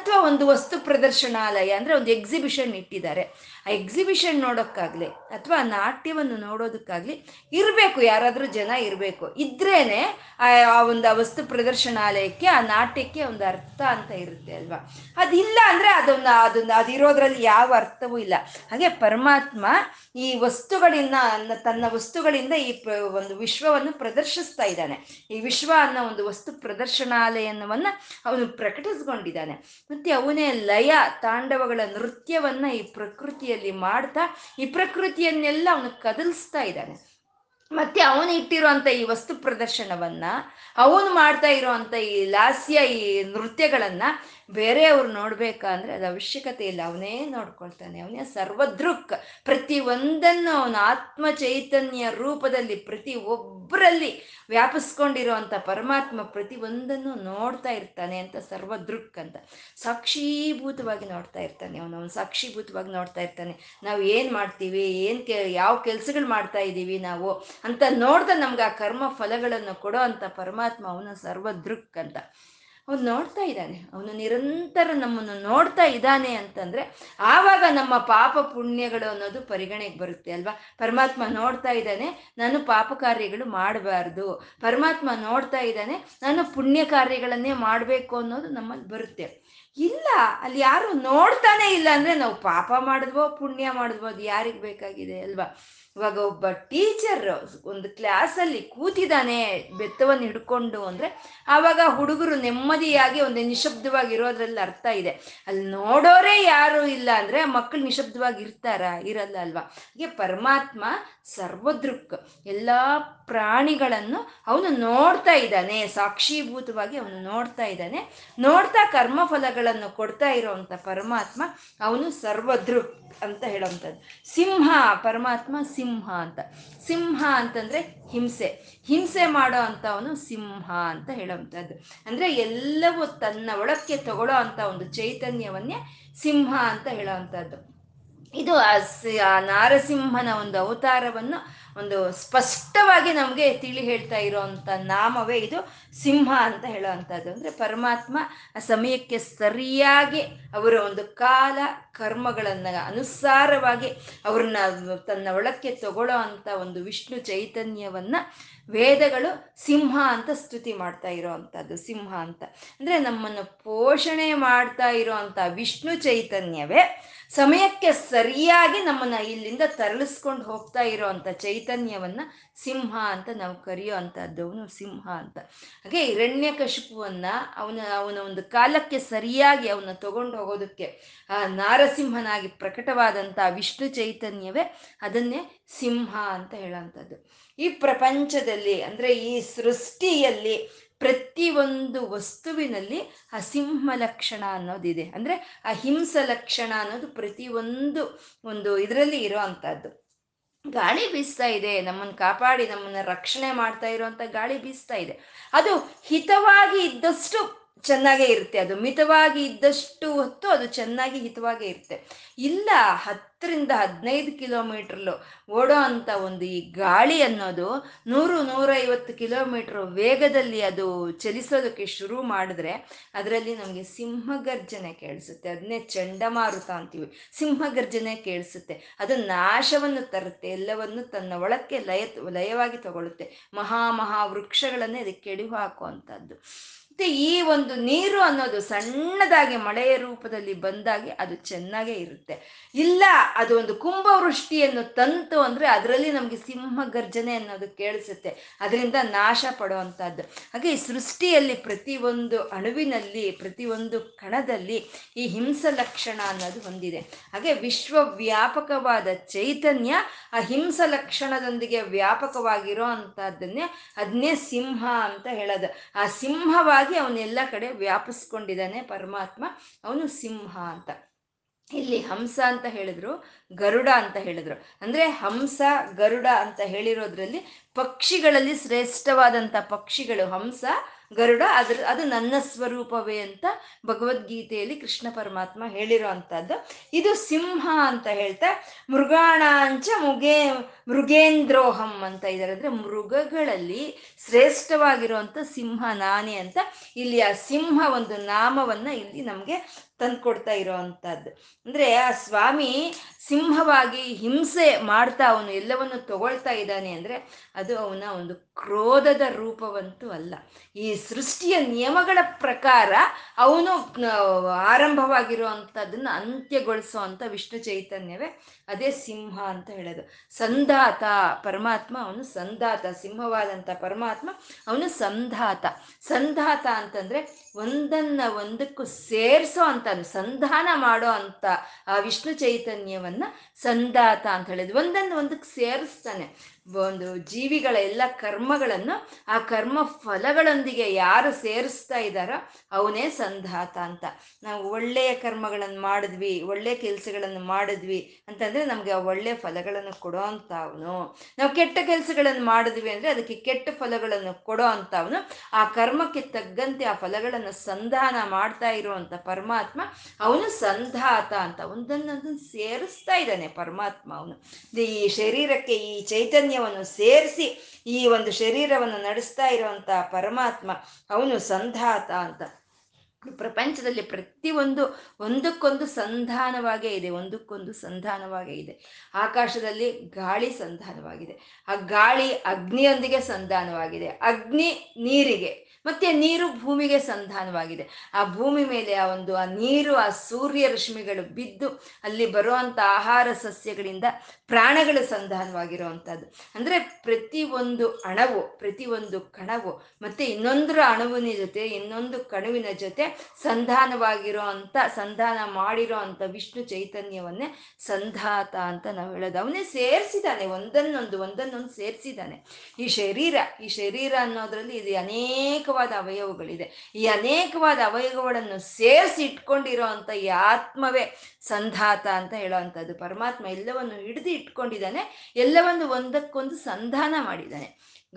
ಅಥವಾ ಒಂದು ವಸ್ತು ಪ್ರದರ್ಶನಾಲಯ ಅಂದರೆ ಒಂದು ಎಕ್ಸಿಬಿಷನ್ ಇಟ್ಟಿದ್ದಾರೆ. ಆ ಎಕ್ಸಿಬಿಷನ್ ನೋಡೋಕ್ಕಾಗಲಿ ಅಥವಾ ನಾಟ್ಯವನ್ನು ನೋಡೋದಕ್ಕಾಗಲಿ ಇರಬೇಕು, ಯಾರಾದರೂ ಜನ ಇರಬೇಕು. ಇದ್ರೇ ಆ ಒಂದು ಆ ವಸ್ತು ಪ್ರದರ್ಶನಾಲಯಕ್ಕೆ, ಆ ನಾಟ್ಯಕ್ಕೆ ಒಂದು ಅರ್ಥ ಅಂತ ಇರುತ್ತೆ ಅಲ್ವಾ? ಅದಿಲ್ಲ ಅಂದರೆ ಅದನ್ನು ಅದನ್ನು ಅದಿರೋದ್ರಲ್ಲಿ ಯಾವ ಅರ್ಥವೂ ಇಲ್ಲ. ಹಾಗೆ ಪರಮಾತ್ಮ ಈ ವಸ್ತುಗಳಿಂದ ತನ್ನ ವಸ್ತುಗಳಿಂದ ಈ ಒಂದು ವಿಶ್ವವನ್ನು ಪ್ರದರ್ಶಿಸ್ತಾ ಇದ್ದಾನೆ. ಈ ವಿಶ್ವ ಅನ್ನೋ ಒಂದು ವಸ್ತು ಪ್ರದರ್ಶನಾಲಯವನ್ನು ಅವನು ಪ್ರಕಟಿಸ್ಕೊಂಡಿದ್ದಾನೆ. ಮತ್ತೆ ಅವನೇ ಲಯ ತಾಂಡವಗಳ ನೃತ್ಯವನ್ನ ಈ ಪ್ರಕೃತಿಯಲ್ಲಿ ಮಾಡ್ತಾ ಈ ಪ್ರಕೃತಿಯನ್ನೆಲ್ಲ ಅವನು ಕದಲಿಸ್ತಾ ಇದ್ದಾನೆ. ಮತ್ತೆ ಅವನು ಇಟ್ಟಿರುವಂಥ ಈ ವಸ್ತು ಪ್ರದರ್ಶನವನ್ನ, ಅವನು ಮಾಡ್ತಾ ಇರೋವಂಥ ಈ ಲಾಸ್ಯ ಈ ನೃತ್ಯಗಳನ್ನ ಬೇರೆಯವ್ರು ನೋಡ್ಬೇಕಂದ್ರೆ ಅದು ಅವಶ್ಯಕತೆ ಇಲ್ಲ, ಅವನೇ ನೋಡ್ಕೊಳ್ತಾನೆ. ಅವನೇ ಸರ್ವದೃಕ್, ಪ್ರತಿ ಒಂದನ್ನು ಅವನ ಆತ್ಮ ಚೈತನ್ಯ ರೂಪದಲ್ಲಿ ಪ್ರತಿ ಒಬ್ಬರಲ್ಲಿ ವ್ಯಾಪಿಸ್ಕೊಂಡಿರುವಂಥ ಪರಮಾತ್ಮ ಪ್ರತಿ ಒಂದನ್ನು ನೋಡ್ತಾ ಇರ್ತಾನೆ ಅಂತ ಸರ್ವದೃಕ್ ಅಂತ ಸಾಕ್ಷೀಭೂತವಾಗಿ ನೋಡ್ತಾ ಇರ್ತಾನೆ. ಅವನವನು ಸಾಕ್ಷೀಭೂತವಾಗಿ ನೋಡ್ತಾ ಇರ್ತಾನೆ. ನಾವು ಏನು ಮಾಡ್ತೀವಿ, ಏನು ಕೆ ಯಾವ ಕೆಲಸಗಳು ಮಾಡ್ತಾ ಇದ್ದೀವಿ ನಾವು ಅಂತ ನೋಡ್ತಾ ನಮ್ಗೆ ಆ ಕರ್ಮ ಫಲಗಳನ್ನು ಕೊಡೋ ಅಂಥ ಪರಮಾತ್ಮ ಅವನು ಸರ್ವದೃಕ್ ಅಂತ. ಅವನು ನೋಡ್ತಾ ಇದ್ದಾನೆ, ಅವನು ನಿರಂತರ ನಮ್ಮನ್ನು ನೋಡ್ತಾ ಇದ್ದಾನೆ ಅಂತಂದರೆ ಆವಾಗ ನಮ್ಮ ಪಾಪ ಪುಣ್ಯಗಳು ಅನ್ನೋದು ಪರಿಗಣೆಗೆ ಬರುತ್ತೆ ಅಲ್ವಾ. ಪರಮಾತ್ಮ ನೋಡ್ತಾ ಇದ್ದಾನೆ, ನಾನು ಪಾಪ ಕಾರ್ಯಗಳು ಮಾಡಬಾರ್ದು, ಪರಮಾತ್ಮ ನೋಡ್ತಾ ಇದ್ದಾನೆ, ನಾನು ಪುಣ್ಯ ಕಾರ್ಯಗಳನ್ನೇ ಮಾಡಬೇಕು ಅನ್ನೋದು ನಮ್ಮಲ್ಲಿ ಬರುತ್ತೆ. ಇಲ್ಲ, ಅಲ್ಲಿ ಯಾರು ನೋಡ್ತಾನೆ ಇಲ್ಲ ಅಂದರೆ ನಾವು ಪಾಪ ಮಾಡಿದ್ವೋ ಪುಣ್ಯ ಮಾಡಿದ್ವೋ ಅದು ಯಾರಿಗೆ ಬೇಕಾಗಿದೆ ಅಲ್ವಾ. ಇವಾಗ ಒಬ್ಬ ಟೀಚರ್ ಒಂದು ಕ್ಲಾಸಲ್ಲಿ ಕೂತಿದ್ದಾನೆ ಬೆತ್ತವನ್ನು ಹಿಡ್ಕೊಂಡು ಅಂದರೆ ಆವಾಗ ಹುಡುಗರು ನೆಮ್ಮದಿಯಾಗಿ ಒಂದು ನಿಶಬ್ದವಾಗಿ ಇರೋದ್ರಲ್ಲಿ ಅರ್ಥ ಇದೆ. ಅಲ್ಲಿ ನೋಡೋರೇ ಯಾರು ಇಲ್ಲ ಅಂದರೆ ಮಕ್ಕಳು ನಿಶಬ್ದವಾಗಿ ಇರ್ತಾರ, ಇರಲ್ಲ ಅಲ್ವಾ. ಹೀಗೆ ಪರಮಾತ್ಮ ಸರ್ವದೃಕ್, ಎಲ್ಲ ಪ್ರಾಣಿಗಳನ್ನು ಅವನು ನೋಡ್ತಾ ಇದ್ದಾನೆ, ಸಾಕ್ಷೀಭೂತವಾಗಿ ಅವನು ನೋಡ್ತಾ ಇದ್ದಾನೆ. ನೋಡ್ತಾ ಕರ್ಮಫಲಗಳನ್ನು ಕೊಡ್ತಾ ಇರೋವಂಥ ಪರಮಾತ್ಮ ಅವನು ಸರ್ವದೃಕ್ ಅಂತ ಹೇಳೋವಂಥದ್ದು. ಸಿಂಹ ಪರಮಾತ್ಮ ಸಿಂಹ ಅಂತ, ಸಿಂಹ ಅಂತಂದರೆ ಹಿಂಸೆ, ಹಿಂಸೆ ಮಾಡೋ ಅಂಥವನು ಸಿಂಹ ಅಂತ ಹೇಳೋವಂಥದ್ದು. ಅಂದರೆ ಎಲ್ಲವೂ ತನ್ನ ಒಳಕ್ಕೆ ತಗೊಳ್ಳೋ ಅಂಥ ಒಂದು ಚೈತನ್ಯವನ್ನೇ ಸಿಂಹ ಅಂತ ಹೇಳೋವಂಥದ್ದು. ಇದು ಆ ನಾರಸಿಂಹನ ಒಂದು ಅವತಾರವನ್ನು ಒಂದು ಸ್ಪಷ್ಟವಾಗಿ ನಮಗೆ ತಿಳಿ ಹೇಳ್ತಾ ಇರೋವಂಥ ನಾಮವೇ ಇದು ಸಿಂಹ ಅಂತ ಹೇಳೋವಂಥದ್ದು. ಅಂದರೆ ಪರಮಾತ್ಮ ಆ ಸಮಯಕ್ಕೆ ಸರಿಯಾಗಿ ಅವರ ಒಂದು ಕಾಲ ಕರ್ಮಗಳನ್ನು ಅನುಸಾರವಾಗಿ ಅವ್ರನ್ನ ತನ್ನ ಒಳಕ್ಕೆ ತಗೊಳ್ಳೋ ಅಂಥ ಒಂದು ವಿಷ್ಣು ಚೈತನ್ಯವನ್ನು ವೇದಗಳು ಸಿಂಹ ಅಂತ ಸ್ತುತಿ ಮಾಡ್ತಾ ಇರೋವಂಥದ್ದು. ಸಿಂಹ ಅಂತ ಅಂದರೆ ನಮ್ಮನ್ನು ಪೋಷಣೆ ಮಾಡ್ತಾ ಇರೋವಂಥ ವಿಷ್ಣು ಚೈತನ್ಯವೇ ಸಮಯಕ್ಕೆ ಸರಿಯಾಗಿ ನಮ್ಮನ್ನು ಇಲ್ಲಿಂದ ತರಳಿಸ್ಕೊಂಡು ಹೋಗ್ತಾ ಇರೋವಂಥ ಚೈತನ್ಯವನ್ನು ಸಿಂಹ ಅಂತ ನಾವು ಕರೆಯೋ ಅಂಥದ್ದು ಅವನು ಸಿಂಹ ಅಂತ. ಹಾಗೆ ಹಿರಣ್ಯಕಶಿಪುವನ್ನು ಅವನ ಅವನ ಒಂದು ಕಾಲಕ್ಕೆ ಸರಿಯಾಗಿ ಅವನ್ನ ತಗೊಂಡು ಹೋಗೋದಕ್ಕೆ ಆ ನಾರಸಿಂಹನಾಗಿ ಪ್ರಕಟವಾದಂಥ ವಿಷ್ಣು ಚೈತನ್ಯವೇ ಅದನ್ನೇ ಸಿಂಹ ಅಂತ ಹೇಳೋವಂಥದ್ದು. ಈ ಪ್ರಪಂಚದಲ್ಲಿ ಅಂದರೆ ಈ ಸೃಷ್ಟಿಯಲ್ಲಿ ಪ್ರತಿಯೊಂದು ವಸ್ತುವಿನಲ್ಲಿ ಆ ಸಿಂಹ ಲಕ್ಷಣ ಅನ್ನೋದಿದೆ. ಅಂದರೆ ಆ ಹಿಂಸ ಲಕ್ಷಣ ಅನ್ನೋದು ಪ್ರತಿಯೊಂದು ಒಂದು ಇದರಲ್ಲಿ ಇರೋ ಅಂಥದ್ದು. ಗಾಳಿ ಬೀಸ್ತಾ ಇದೆ, ನಮ್ಮನ್ನು ಕಾಪಾಡಿ ನಮ್ಮನ್ನು ರಕ್ಷಣೆ ಮಾಡ್ತಾ ಇರುವಂಥ ಗಾಳಿ ಬೀಸ್ತಾ ಇದೆ. ಅದು ಹಿತವಾಗಿ ಇದ್ದಷ್ಟು ಚೆನ್ನಾಗೇ ಇರುತ್ತೆ, ಅದು ಮಿತವಾಗಿ ಇದ್ದಷ್ಟು ಹೊತ್ತು ಅದು ಚೆನ್ನಾಗಿ ಹಿತವಾಗೇ ಇರುತ್ತೆ. ಇಲ್ಲ, ಹತ್ತರಿಂದ ಹದಿನೈದು ಕಿಲೋಮೀಟ್ರಲ್ಲೂ ಓಡೋ ಅಂಥ ಒಂದು ಈ ಗಾಳಿ ಅನ್ನೋದು ನೂರು ನೂರೈವತ್ತು ಕಿಲೋಮೀಟ್ರ್ ವೇಗದಲ್ಲಿ ಅದು ಚಲಿಸೋದಕ್ಕೆ ಶುರು ಮಾಡಿದ್ರೆ ಅದರಲ್ಲಿ ನಮಗೆ ಸಿಂಹಗರ್ಜನೆ ಕೇಳಿಸುತ್ತೆ. ಅದನ್ನೇ ಚಂಡಮಾರುತ ಅಂತೀವಿ. ಸಿಂಹಗರ್ಜನೆ ಕೇಳಿಸುತ್ತೆ, ಅದು ನಾಶವನ್ನು ತರುತ್ತೆ, ಎಲ್ಲವನ್ನು ತನ್ನ ಒಳಕ್ಕೆ ಲಯ ಲಯವಾಗಿ ತಗೊಳ್ಳುತ್ತೆ. ಮಹಾ ಮಹಾ ವೃಕ್ಷಗಳನ್ನೇ ಅದಕ್ಕೆ ಕೆಡವು ಹಾಕುವಂಥದ್ದು. ಮತ್ತು ಈ ಒಂದು ನೀರು ಅನ್ನೋದು ಸಣ್ಣದಾಗಿ ಮಳೆಯ ರೂಪದಲ್ಲಿ ಬಂದಾಗೆ ಅದು ಚೆನ್ನಾಗೇ ಇರುತ್ತೆ. ಇಲ್ಲ, ಅದು ಒಂದು ಕುಂಭವೃಷ್ಟಿಯನ್ನು ತಂತು ಅಂದರೆ ಅದರಲ್ಲಿ ನಮಗೆ ಸಿಂಹ ಗರ್ಜನೆ ಅನ್ನೋದು ಕೇಳಿಸುತ್ತೆ, ಅದರಿಂದ ನಾಶ ಪಡುವಂಥದ್ದು. ಹಾಗೆ ಈ ಸೃಷ್ಟಿಯಲ್ಲಿ ಪ್ರತಿಯೊಂದು ಅಣುವಿನಲ್ಲಿ ಪ್ರತಿಯೊಂದು ಕಣದಲ್ಲಿ ಈ ಹಿಂಸ ಲಕ್ಷಣ ಅನ್ನೋದು ಹೊಂದಿದೆ. ಹಾಗೆ ವಿಶ್ವವ್ಯಾಪಕವಾದ ಚೈತನ್ಯ ಆ ಹಿಂಸ ಲಕ್ಷಣದೊಂದಿಗೆ ವ್ಯಾಪಕವಾಗಿರೋ ಅಂಥದ್ದನ್ನೇ ಅದನ್ನೇ ಸಿಂಹ ಅಂತ ಹೇಳೋದು. ಆ ಸಿಂಹವಾಗಿ ಅವನೆಲ್ಲ ಕಡೆ ವ್ಯಾಪಿಸ್ಕೊಂಡಿದ್ದಾನೆ ಪರಮಾತ್ಮ, ಅವನು ಸಿಂಹ ಅಂತ. ಇಲ್ಲಿ ಹಂಸ ಅಂತ ಹೇಳಿದ್ರು, ಗರುಡ ಅಂತ ಹೇಳಿದ್ರು. ಅಂದರೆ ಹಂಸ ಗರುಡ ಅಂತ ಹೇಳಿರೋದ್ರಲ್ಲಿ ಪಕ್ಷಿಗಳಲ್ಲಿ ಶ್ರೇಷ್ಠವಾದಂಥ ಪಕ್ಷಿಗಳು ಹಂಸ ಗರುಡ, ಅದ್ರ ಅದು ನನ್ನ ಸ್ವರೂಪವೇ ಅಂತ ಭಗವದ್ಗೀತೆಯಲ್ಲಿ ಕೃಷ್ಣ ಪರಮಾತ್ಮ ಹೇಳಿರೋ ಅಂಥದ್ದು. ಇದು ಸಿಂಹ ಅಂತ ಹೇಳ್ತಾ ಮೃಗಾಣಾಂಚ ಮುಗೇ ಮೃಗೇಂದ್ರೋಹಂ ಅಂತ ಇದ್ದಾರೆ. ಅಂದರೆ ಮೃಗಗಳಲ್ಲಿ ಶ್ರೇಷ್ಠವಾಗಿರುವಂಥ ಸಿಂಹ ನಾನೇ ಅಂತ ಇಲ್ಲಿ ಆ ಸಿಂಹ ಒಂದು ನಾಮವನ್ನು ಇಲ್ಲಿ ನಮಗೆ ತಂದುಕೊಡ್ತಾ ಇರೋ ಅಂಥದ್ದು. ಅಂದರೆ ಆ ಸ್ವಾಮಿ ಸಿಂಹವಾಗಿ ಹಿಂಸೆ ಮಾಡ್ತಾ ಅವನು ಎಲ್ಲವನ್ನು ತಗೊಳ್ತಾ ಇದ್ದಾನೆ ಅಂದರೆ ಅದು ಅವನ ಒಂದು ಕ್ರೋಧದ ರೂಪವಂತೂ ಅಲ್ಲ. ಈ ಸೃಷ್ಟಿಯ ನಿಯಮಗಳ ಪ್ರಕಾರ ಅವನು ಆರಂಭವಾಗಿರುವಂಥದ್ದನ್ನು ಅಂತ್ಯಗೊಳಿಸೋ ಅಂಥ ವಿಷ್ಣು ಚೈತನ್ಯವೇ ಅದೇ ಸಿಂಹ ಅಂತ ಹೇಳೋದು. ಸಂಧಾತ ಪರಮಾತ್ಮ ಅವನು ಸಂಧಾತ, ಸಿಂಹವಾದಂಥ ಪರಮಾತ್ಮ ಅವನು ಸಂಧಾತ. ಸಂಧಾತ ಅಂತಂದರೆ ಒಂದನ್ನು ಒಂದಕ್ಕೂ ಸೇರಿಸೋ ಅಂತ, ಸಂಧಾನ ಮಾಡೋ ಅಂತ ಆ ವಿಷ್ಣು ಚೈತನ್ಯವನ್ನು ಸಂಧಾತ ಅಂತ ಹೇಳಿದ್ವಿ. ಒಂದನ್ನು ಒಂದಕ್ಕೆ ಸೇರಿಸ್ತಾನೆ. ಒಂದು ಜೀವಿಗಳ ಎಲ್ಲ ಕರ್ಮಗಳನ್ನು ಆ ಕರ್ಮ ಫಲಗಳೊಂದಿಗೆ ಯಾರು ಸೇರಿಸ್ತಾ ಇದ್ದಾರೋ ಅವನೇ ಸಂಧಾತ ಅಂತ. ನಾವು ಒಳ್ಳೆಯ ಕರ್ಮಗಳನ್ನು ಮಾಡಿದ್ವಿ, ಒಳ್ಳೆಯ ಕೆಲಸಗಳನ್ನು ಮಾಡಿದ್ವಿ ಅಂತಂದರೆ ನಮಗೆ ಆ ಒಳ್ಳೆಯ ಫಲಗಳನ್ನು ಕೊಡೋ ಅಂತ ಅವನು. ನಾವು ಕೆಟ್ಟ ಕೆಲಸಗಳನ್ನು ಮಾಡಿದ್ವಿ ಅಂದರೆ ಅದಕ್ಕೆ ಕೆಟ್ಟ ಫಲಗಳನ್ನು ಕೊಡೋ ಅಂತ ಅವನು. ಆ ಕರ್ಮಕ್ಕೆ ತಗ್ಗಂತೆ ಆ ಫಲಗಳನ್ನು ಸಂಧಾನ ಮಾಡ್ತಾ ಇರುವಂಥ ಪರಮಾತ್ಮ ಅವನು ಸಂಧಾತ ಅಂತ. ಒಂದನ್ನೊಂದನ್ನು ಸೇರಿಸ್ತಾ ಇದ್ದಾನೆ ಪರಮಾತ್ಮ. ಅವನು ಈ ಶರೀರಕ್ಕೆ ಈ ಚೈತನ್ಯವನ್ನು ಸೇರಿಸಿ ಈ ಒಂದು ಶರೀರವನ್ನು ನಡೆಸ್ತಾ ಇರುವಂಥ ಪರಮಾತ್ಮ ಅವನು ಸಂಧಾತ ಅಂತ. ಪ್ರಪಂಚದಲ್ಲಿ ಪ್ರತಿಯೊಂದು ಒಂದಕ್ಕೊಂದು ಸಂಧಾನವಾಗೇ ಇದೆ, ಒಂದಕ್ಕೊಂದು ಸಂಧಾನವಾಗೇ ಇದೆ. ಆಕಾಶದಲ್ಲಿ ಗಾಳಿ ಸಂಧಾನವಾಗಿದೆ, ಆ ಗಾಳಿ ಅಗ್ನಿಯೊಂದಿಗೆ ಸಂಧಾನವಾಗಿದೆ, ಅಗ್ನಿ ನೀರಿಗೆ, ಮತ್ತೆ ನೀರು ಭೂಮಿಗೆ ಸಂಧಾನವಾಗಿದೆ. ಆ ಭೂಮಿ ಮೇಲೆ ಆ ಒಂದು ಆ ನೀರು ಆ ಸೂರ್ಯ ರಶ್ಮಿಗಳು ಬಿದ್ದು ಅಲ್ಲಿ ಬರುವಂಥ ಆಹಾರ ಸಸ್ಯಗಳಿಂದ ಪ್ರಾಣಗಳು ಸಂಧಾನವಾಗಿರುವಂಥದ್ದು. ಅಂದರೆ ಪ್ರತಿಯೊಂದು ಅಣವು, ಪ್ರತಿಯೊಂದು ಕಣವು ಮತ್ತೆ ಇನ್ನೊಂದರ ಅಣುವಿನ ಜೊತೆ, ಇನ್ನೊಂದು ಕಣುವಿನ ಜೊತೆ ಸಂಧಾನವಾಗಿರೋ ಅಂಥ, ಸಂಧಾನ ಮಾಡಿರೋ ಅಂಥ ವಿಷ್ಣು ಚೈತನ್ಯವನ್ನೇ ಸಂಧಾತ ಅಂತ ನಾವು ಹೇಳೋದು. ಅವನೇ ಸೇರಿಸಿದ್ದಾನೆ, ಒಂದನ್ನೊಂದು ಒಂದನ್ನೊಂದು ಸೇರಿಸಿದ್ದಾನೆ. ಈ ಶರೀರ, ಈ ಶರೀರ ಅನ್ನೋದರಲ್ಲಿ ಇದು ಅನೇಕ ವಾದ ಅವಯವಗಳಿದೆ. ಈ ಅನೇಕವಾದ ಅವಯವಗಳನ್ನು ಸೇರಿಸಿ ಇಟ್ಕೊಂಡಿರೋ ಅಂತ ಈ ಆತ್ಮವೇ ಸಂಧಾತ ಅಂತ ಹೇಳೋವಂಥದ್ದು. ಪರಮಾತ್ಮ ಎಲ್ಲವನ್ನು ಹಿಡಿದು ಇಟ್ಕೊಂಡಿದ್ದಾನೆ, ಎಲ್ಲವನ್ನು ಒಂದಕ್ಕೊಂದು ಸಂಧಾನ ಮಾಡಿದ್ದಾನೆ.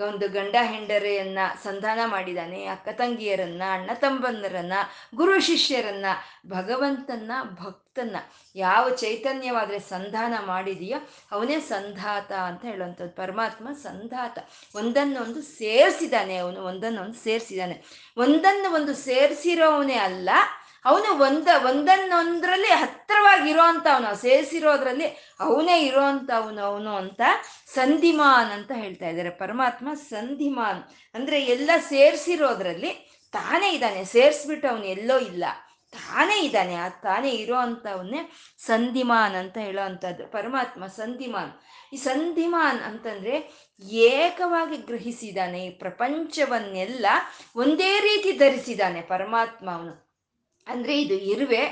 ಒಂದು ಗಂಡ ಹೆಂಡರೆಯನ್ನ ಸಂಧಾನ ಮಾಡಿದ್ದಾನೆ, ಅಕ್ಕ ತಂಗಿಯರನ್ನ, ಅಣ್ಣ ತಮ್ಮಂದಿರನ್ನ, ಗುರು ಶಿಷ್ಯರನ್ನ, ಭಗವಂತನ ಭಕ್ತನ್ನ. ಯಾವ ಚೈತನ್ಯವಾದರೆ ಸಂಧಾನ ಮಾಡಿದೆಯೋ ಅವನೇ ಸಂಧಾತ ಅಂತ ಹೇಳುವಂಥದ್ದು. ಪರಮಾತ್ಮ ಸಂಧಾತ, ಒಂದನ್ನೊಂದು ಸೇರಿಸಿದ್ದಾನೆ ಅವನು, ಒಂದನ್ನೊಂದು ಸೇರಿಸಿದ್ದಾನೆ. ಒಂದನ್ನು ಒಂದು ಸೇರಿಸಿರೋವನೇ ಅಲ್ಲ ಅವನು, ಒಂದ ಒಂದನ್ನೊಂದರಲ್ಲಿ ಹತ್ತಿರವಾಗಿರೋ ಅಂತ ಅವನು, ಸೇರಿಸಿರೋದ್ರಲ್ಲಿ ಅವನೇ ಇರೋ ಅಂತ ಅವನು ಅವನು ಅಂತ ಸಂಧಿಮಾನ್ ಅಂತ ಹೇಳ್ತಾ ಇದ್ದಾರೆ. ಪರಮಾತ್ಮ ಸಂಧಿಮಾನ್ ಅಂದರೆ ಎಲ್ಲ ಸೇರಿಸಿರೋದ್ರಲ್ಲಿ ತಾನೇ ಇದ್ದಾನೆ, ಸೇರಿಸ್ಬಿಟ್ಟು ಅವನು ಎಲ್ಲೋ ಇಲ್ಲ, ತಾನೇ ಇದ್ದಾನೆ. ಆ ತಾನೇ ಇರೋ ಅಂತ ಅವನ್ನೇ ಸಂಧಿಮಾನ್ ಅಂತ ಹೇಳೋ ಅಂಥದ್ದು ಪರಮಾತ್ಮ ಸಂಧಿಮಾನ್. ಈ ಸಂಧಿಮಾನ್ ಅಂತಂದರೆ ಏಕವಾಗಿ ಗ್ರಹಿಸಿದ್ದಾನೆ, ಈ ಪ್ರಪಂಚವನ್ನೆಲ್ಲ ಒಂದೇ ರೀತಿ ಧರಿಸಿದ್ದಾನೆ ಪರಮಾತ್ಮ ಅವನು. ಅಂದರೆ ಇದು ಇರುವೆ,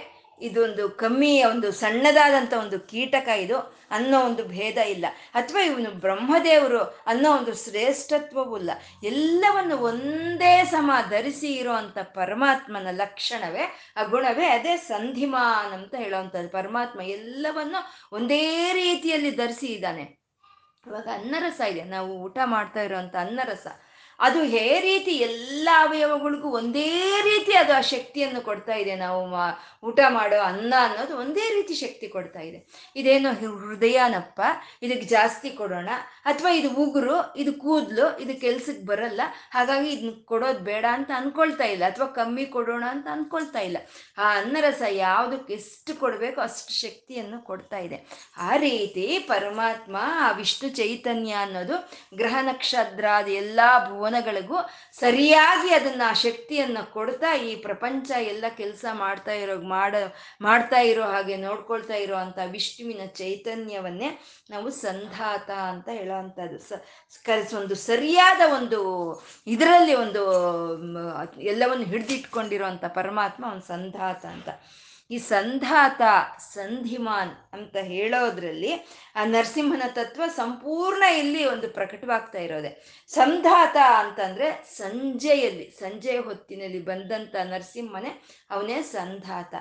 ಇದೊಂದು ಕಮ್ಮಿ, ಒಂದು ಸಣ್ಣದಾದಂಥ ಒಂದು ಕೀಟಕ ಇದು ಅನ್ನೋ ಒಂದು ಭೇದ ಇಲ್ಲ, ಅಥವಾ ಇವನು ಬ್ರಹ್ಮದೇವರು ಅನ್ನೋ ಒಂದು ಶ್ರೇಷ್ಠತ್ವವೂ ಇಲ್ಲ. ಎಲ್ಲವನ್ನು ಒಂದೇ ಸಮ ಧರಿಸಿ ಇರೋವಂಥ ಪರಮಾತ್ಮನ ಲಕ್ಷಣವೇ, ಆ ಗುಣವೇ ಅದೇ ಸಂಧಿಮಾನ್ ಅಂತ ಹೇಳೋವಂಥದ್ದು. ಪರಮಾತ್ಮ ಎಲ್ಲವನ್ನು ಒಂದೇ ರೀತಿಯಲ್ಲಿ ಧರಿಸಿ ಇದ್ದಾನೆ. ಇವಾಗ ಅನ್ನರಸ ಇದೆ, ನಾವು ಊಟ ಮಾಡ್ತಾ ಇರೋವಂಥ ಅನ್ನರಸ, ಅದು ಹೇ ರೀತಿ ಎಲ್ಲ ಅವಯವಗಳಿಗೂ ಒಂದೇ ರೀತಿ ಅದು ಆ ಶಕ್ತಿಯನ್ನು ಕೊಡ್ತಾ ಇದೆ. ನಾವು ಊಟ ಮಾಡೋ ಅನ್ನ ಅನ್ನೋದು ಒಂದೇ ರೀತಿ ಶಕ್ತಿ ಕೊಡ್ತಾ ಇದೆ. ಇದೇನೋ ಹೃದಯನಪ್ಪ, ಇದಕ್ಕೆ ಜಾಸ್ತಿ ಕೊಡೋಣ, ಅಥವಾ ಇದು ಉಗುರು, ಇದು ಕೂದಲು, ಇದು ಕೆಲ್ಸಕ್ಕೆ ಬರಲ್ಲ ಹಾಗಾಗಿ ಇದನ್ನ ಕೊಡೋದು ಬೇಡ ಅಂತ ಅಂದ್ಕೊಳ್ತಾ ಇಲ್ಲ, ಅಥವಾ ಕಮ್ಮಿ ಕೊಡೋಣ ಅಂತ ಅಂದ್ಕೊಳ್ತಾ ಇಲ್ಲ. ಆ ಅನ್ನರಸ ಯಾವುದಕ್ಕೆ ಎಷ್ಟು ಕೊಡಬೇಕು ಅಷ್ಟು ಶಕ್ತಿಯನ್ನು ಕೊಡ್ತಾ ಇದೆ. ಆ ರೀತಿ ಪರಮಾತ್ಮ, ಆ ವಿಷ್ಣು ಚೈತನ್ಯ ಅನ್ನೋದು ಗ್ರಹ ನಕ್ಷತ್ರಾದ ಎಲ್ಲ ಭುವನ ಗಳಿಗೂ ಸರಿಯಾಗಿ ಅದನ್ನ ಆ ಶಕ್ತಿಯನ್ನ ಕೊಡ್ತಾ ಈ ಪ್ರಪಂಚ ಎಲ್ಲ ಕೆಲಸ ಮಾಡ್ತಾ ಇರೋ ಮಾಡ ಮಾಡ್ತಾ ಇರೋ ಹಾಗೆ ನೋಡ್ಕೊಳ್ತಾ ಇರೋ ಅಂತ ವಿಷ್ಣುವಿನ ಚೈತನ್ಯವನ್ನೇ ನಾವು ಸಂಧಾತ ಅಂತ ಹೇಳೋವಂಥದ್ದು. ಸ ಒಂದು ಸರಿಯಾದ ಒಂದು ಇದರಲ್ಲಿ ಒಂದು ಎಲ್ಲವನ್ನು ಹಿಡಿದಿಟ್ಕೊಂಡಿರೋಂಥ ಪರಮಾತ್ಮ ಒಂದು ಸಂಧಾತ ಅಂತ. ಈ ಸಂಧಾತ ಸಂಧಿಮಾನ್ ಅಂತ ಹೇಳೋದ್ರಲ್ಲಿ ಆ ನರಸಿಂಹನ ತತ್ವ ಸಂಪೂರ್ಣ ಇಲ್ಲಿ ಒಂದು ಪ್ರಕಟವಾಗ್ತಾ ಇರೋದೆ. ಸಂಧಾತ ಅಂತಂದರೆ ಸಂಜೆಯಲ್ಲಿ, ಸಂಜೆಯ ಹೊತ್ತಿನಲ್ಲಿ ಬಂದಂಥ ನರಸಿಂಹನೇ ಅವನೇ ಸಂಧಾತ.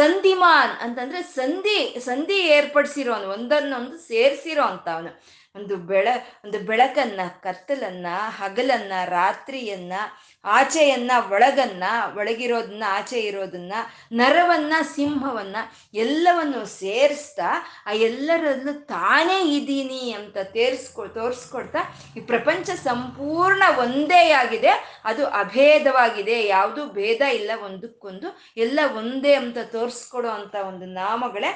ಸಂಧಿಮಾನ್ ಅಂತಂದರೆ ಸಂಧಿ, ಸಂಧಿ ಏರ್ಪಡಿಸಿರೋನು, ಒಂದನ್ನೊಂದು ಸೇರಿಸಿರೋ ಅಂತ ಅವನು. ಒಂದು ಬೆಳ ಒಂದು ಬೆಳಕನ್ನು, ಕತ್ತಲನ್ನು, ಹಗಲನ್ನು, ರಾತ್ರಿಯನ್ನು, ಆಚೆಯನ್ನು ಒಳಗನ್ನು, ಒಳಗಿರೋದನ್ನ ಆಚೆ ಇರೋದನ್ನು, ನರವನ್ನು ಸಿಂಹವನ್ನು ಎಲ್ಲವನ್ನು ಸೇರಿಸ್ತಾ ಆ ಎಲ್ಲರಲ್ಲೂ ತಾನೇ ಇದ್ದೀನಿ ಅಂತ ತೇರಿಸ್ಕೊ ತೋರಿಸ್ಕೊಡ್ತಾ ಈ ಪ್ರಪಂಚ ಸಂಪೂರ್ಣ ಒಂದೇ ಆಗಿದೆ, ಅದು ಅಭೇದವಾಗಿದೆ, ಯಾವುದೂ ಭೇದ ಇಲ್ಲ ಒಂದಕ್ಕೊಂದು, ಎಲ್ಲ ಒಂದೇ ಅಂತ ತೋರಿಸ್ಕೊಡೋ ಅಂಥ ಒಂದು ನಾಮಗಳೇ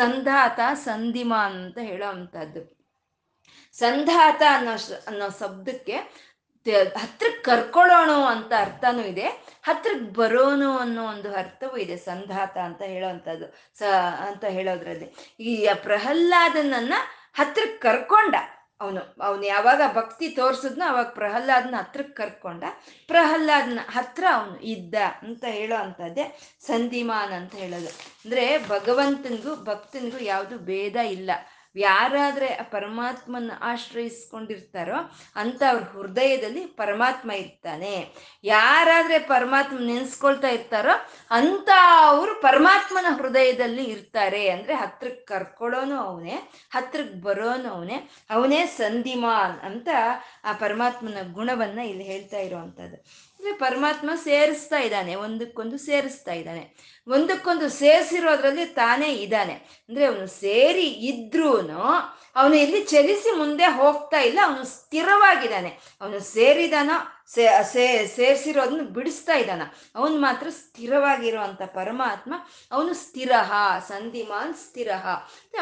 ಸಂಧಾತ ಸಂಧಿಮಾನ್ ಅಂತ ಹೇಳೋ ಅಂಥದ್ದು. ಸಂಧಾತ ಅನ್ನೋ ಅನ್ನೋ ಶಬ್ದಕ್ಕೆ ಹತ್ರಕ್ಕೆ ಕರ್ಕೊಳ್ಳೋಣ ಅಂತ ಅರ್ಥನೂ ಇದೆ, ಹತ್ರಕ್ಕೆ ಬರೋನು ಅನ್ನೋ ಒಂದು ಅರ್ಥವೂ ಇದೆ ಸಂಧಾತ ಅಂತ ಹೇಳೋವಂಥದ್ದು. ಸ ಅಂತ ಹೇಳೋದ್ರಲ್ಲಿ ಈ ಪ್ರಹ್ಲಾದನನ್ನ ಹತ್ರಕ್ಕೆ ಕರ್ಕೊಂಡ ಅವನು, ಅವನು ಯಾವಾಗ ಭಕ್ತಿ ತೋರಿಸಿದ್ನೋ ಅವಾಗ ಪ್ರಹ್ಲಾದನ ಹತ್ರಕ್ಕೆ ಕರ್ಕೊಂಡ, ಪ್ರಹ್ಲಾದನ ಹತ್ರ ಅವನು ಇದ್ದ ಅಂತ ಹೇಳೋ ಅಂಥದ್ದೇ ಸಂಧಿಮಾನ್ ಅಂತ ಹೇಳೋದು. ಅಂದರೆ ಭಗವಂತನಿಗೂ ಭಕ್ತನಿಗೂ ಯಾವುದು ಭೇದ ಇಲ್ಲ, ಯಾರಾದ್ರೆ ಆ ಪರಮಾತ್ಮನ ಆಶ್ರಯಿಸ್ಕೊಂಡಿರ್ತಾರೋ ಅಂತ ಅವ್ರ ಹೃದಯದಲ್ಲಿ ಪರಮಾತ್ಮ ಇರ್ತಾನೆ. ಯಾರಾದ್ರೆ ಪರಮಾತ್ಮ ನೆನೆಸ್ಕೊಳ್ತಾ ಇರ್ತಾರೋ ಅಂತ ಅವರು ಪರಮಾತ್ಮನ ಹೃದಯದಲ್ಲಿ ಇರ್ತಾರೆ. ಅಂದ್ರೆ ಹತ್ರಕ್ಕೆ ಕರ್ಕೊಳ್ಳೋನು ಅವನೇ, ಹತ್ರಕ್ಕೆ ಬರೋನು ಅವನೇ, ಅವನೇ ಸಂಧಿಮಾನ್ ಅಂತ ಆ ಪರಮಾತ್ಮನ ಗುಣವನ್ನ ಇಲ್ಲಿ ಹೇಳ್ತಾ ಇರೋವಂಥದ್ದು. ಅಂದ್ರೆ ಪರಮಾತ್ಮ ಸೇರಿಸ್ತಾ ಇದ್ದಾನೆ, ಒಂದಕ್ಕೊಂದು ಸೇರಿಸ್ತಾ ಇದ್ದಾನೆ, ಒಂದಕ್ಕೊಂದು ಸೇರಿಸಿರೋದ್ರಲ್ಲಿ ತಾನೇ ಇದ್ದಾನೆ. ಅಂದ್ರೆ ಅವನು ಸೇರಿ ಇದ್ರೂನು ಅವನು ಇಲ್ಲಿ ಚಲಿಸಿ ಮುಂದೆ ಹೋಗ್ತಾ ಇಲ್ಲ, ಅವನು ಸ್ಥಿರವಾಗಿದ್ದಾನೆ. ಅವನು ಸೇರಿದಾನೋ ಸೇ ಸೇ ಸೇರಿಸಿರೋದನ್ನ ಬಿಡಿಸ್ತಾ ಇದ್ದಾನ, ಅವನು ಮಾತ್ರ ಸ್ಥಿರವಾಗಿರುವಂಥ ಪರಮಾತ್ಮ ಅವನು ಸ್ಥಿರ ಸಂಧಿಮಾನ್ ಸ್ಥಿರ,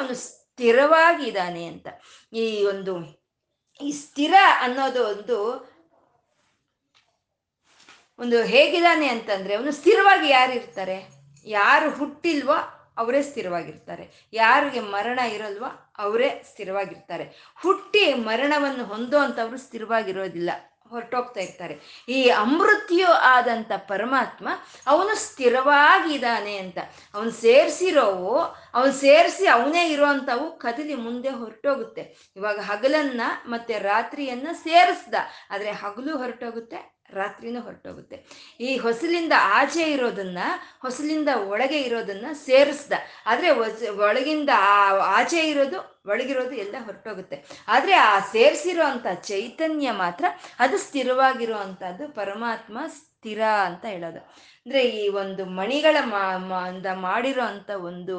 ಅವನು ಸ್ಥಿರವಾಗಿದ್ದಾನೆ ಅಂತ. ಈ ಒಂದು ಈ ಸ್ಥಿರ ಅನ್ನೋದು ಒಂದು ಒಂದು ಹೇಗಿದ್ದಾನೆ ಅಂತಂದ್ರೆ, ಅವನು ಸ್ಥಿರವಾಗಿ ಯಾರು ಇರ್ತಾರೆ? ಯಾರು ಹುಟ್ಟಿಲ್ವೋ ಅವರೇ ಸ್ಥಿರವಾಗಿರ್ತಾರೆ, ಯಾರಿಗೆ ಮರಣ ಇರಲ್ವೋ ಅವರೇ ಸ್ಥಿರವಾಗಿರ್ತಾರೆ. ಹುಟ್ಟಿ ಮರಣವನ್ನು ಹೊಂದೋ ಅಂತವ್ರು ಸ್ಥಿರವಾಗಿರೋದಿಲ್ಲ, ಹೊರಟೋಗ್ತಾ ಇರ್ತಾರೆ. ಈ ಅಮೃತ್ಯು ಆದಂಥ ಪರಮಾತ್ಮ ಅವನು ಸ್ಥಿರವಾಗಿದ್ದಾನೆ ಅಂತ. ಅವನು ಸೇರಿಸಿರೋವು ಅವನು ಸೇರಿಸಿ ಅವನೇ ಇರೋವಂಥವು ಕದಲಿ ಮುಂದೆ ಹೊರಟೋಗುತ್ತೆ. ಇವಾಗ ಹಗಲನ್ನ ಮತ್ತೆ ರಾತ್ರಿಯನ್ನ ಸೇರಿಸ್ದ, ಆದರೆ ಹಗಲು ಹೊರಟೋಗುತ್ತೆ, ರಾತ್ರಿನೂ ಹೊರಟೋಗುತ್ತೆ. ಈ ಹೊಸಲಿಂದ ಆಚೆ ಇರೋದನ್ನ ಹೊಸಲಿಂದ ಒಳಗೆ ಇರೋದನ್ನ ಸೇರಿಸ್ದ, ಆದರೆ ಒಳಗಿಂದ ಆಚೆ ಇರೋದು ಒಳಗಿರೋದು ಎಲ್ಲ ಹೊರಟೋಗುತ್ತೆ. ಆದರೆ ಆ ಸೇರಿಸಿರೋ ಅಂಥ ಚೈತನ್ಯ ಮಾತ್ರ ಅದು ಸ್ಥಿರವಾಗಿರುವಂಥದ್ದು. ಪರಮಾತ್ಮ ಸ್ಥಿರ ಅಂತ ಹೇಳೋದು. ಅಂದರೆ ಈ ಒಂದು ಮಣಿಗಳ ಮಾಡಿರೋ ಅಂಥ ಒಂದು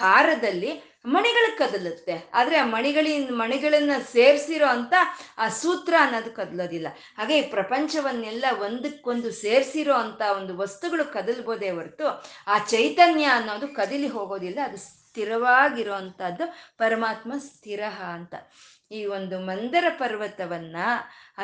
ಹಾರದಲ್ಲಿ ಮಣಿಗಳು ಕದಲುತ್ತೆ, ಆದರೆ ಆ ಮಣಿಗಳಿಂದ ಮಣಿಗಳನ್ನು ಸೇರಿಸಿರೋ ಅಂಥ ಆ ಸೂತ್ರ ಅನ್ನೋದು ಕದಲೋದಿಲ್ಲ. ಹಾಗೆ ಈ ಪ್ರಪಂಚವನ್ನೆಲ್ಲ ಒಂದಕ್ಕೊಂದು ಸೇರಿಸಿರೋ ಅಂಥ ಒಂದು ವಸ್ತುಗಳು ಕದಲ್ಬೋದೇ ಹೊರತು ಆ ಚೈತನ್ಯ ಅನ್ನೋದು ಕದಲಿ ಹೋಗೋದಿಲ್ಲ, ಅದು ಸ್ಥಿರವಾಗಿರುವಂಥದ್ದು. ಪರಮಾತ್ಮ ಸ್ಥಿರ ಅಂತ. ಈ ಒಂದು ಮಂದರ ಪರ್ವತವನ್ನ,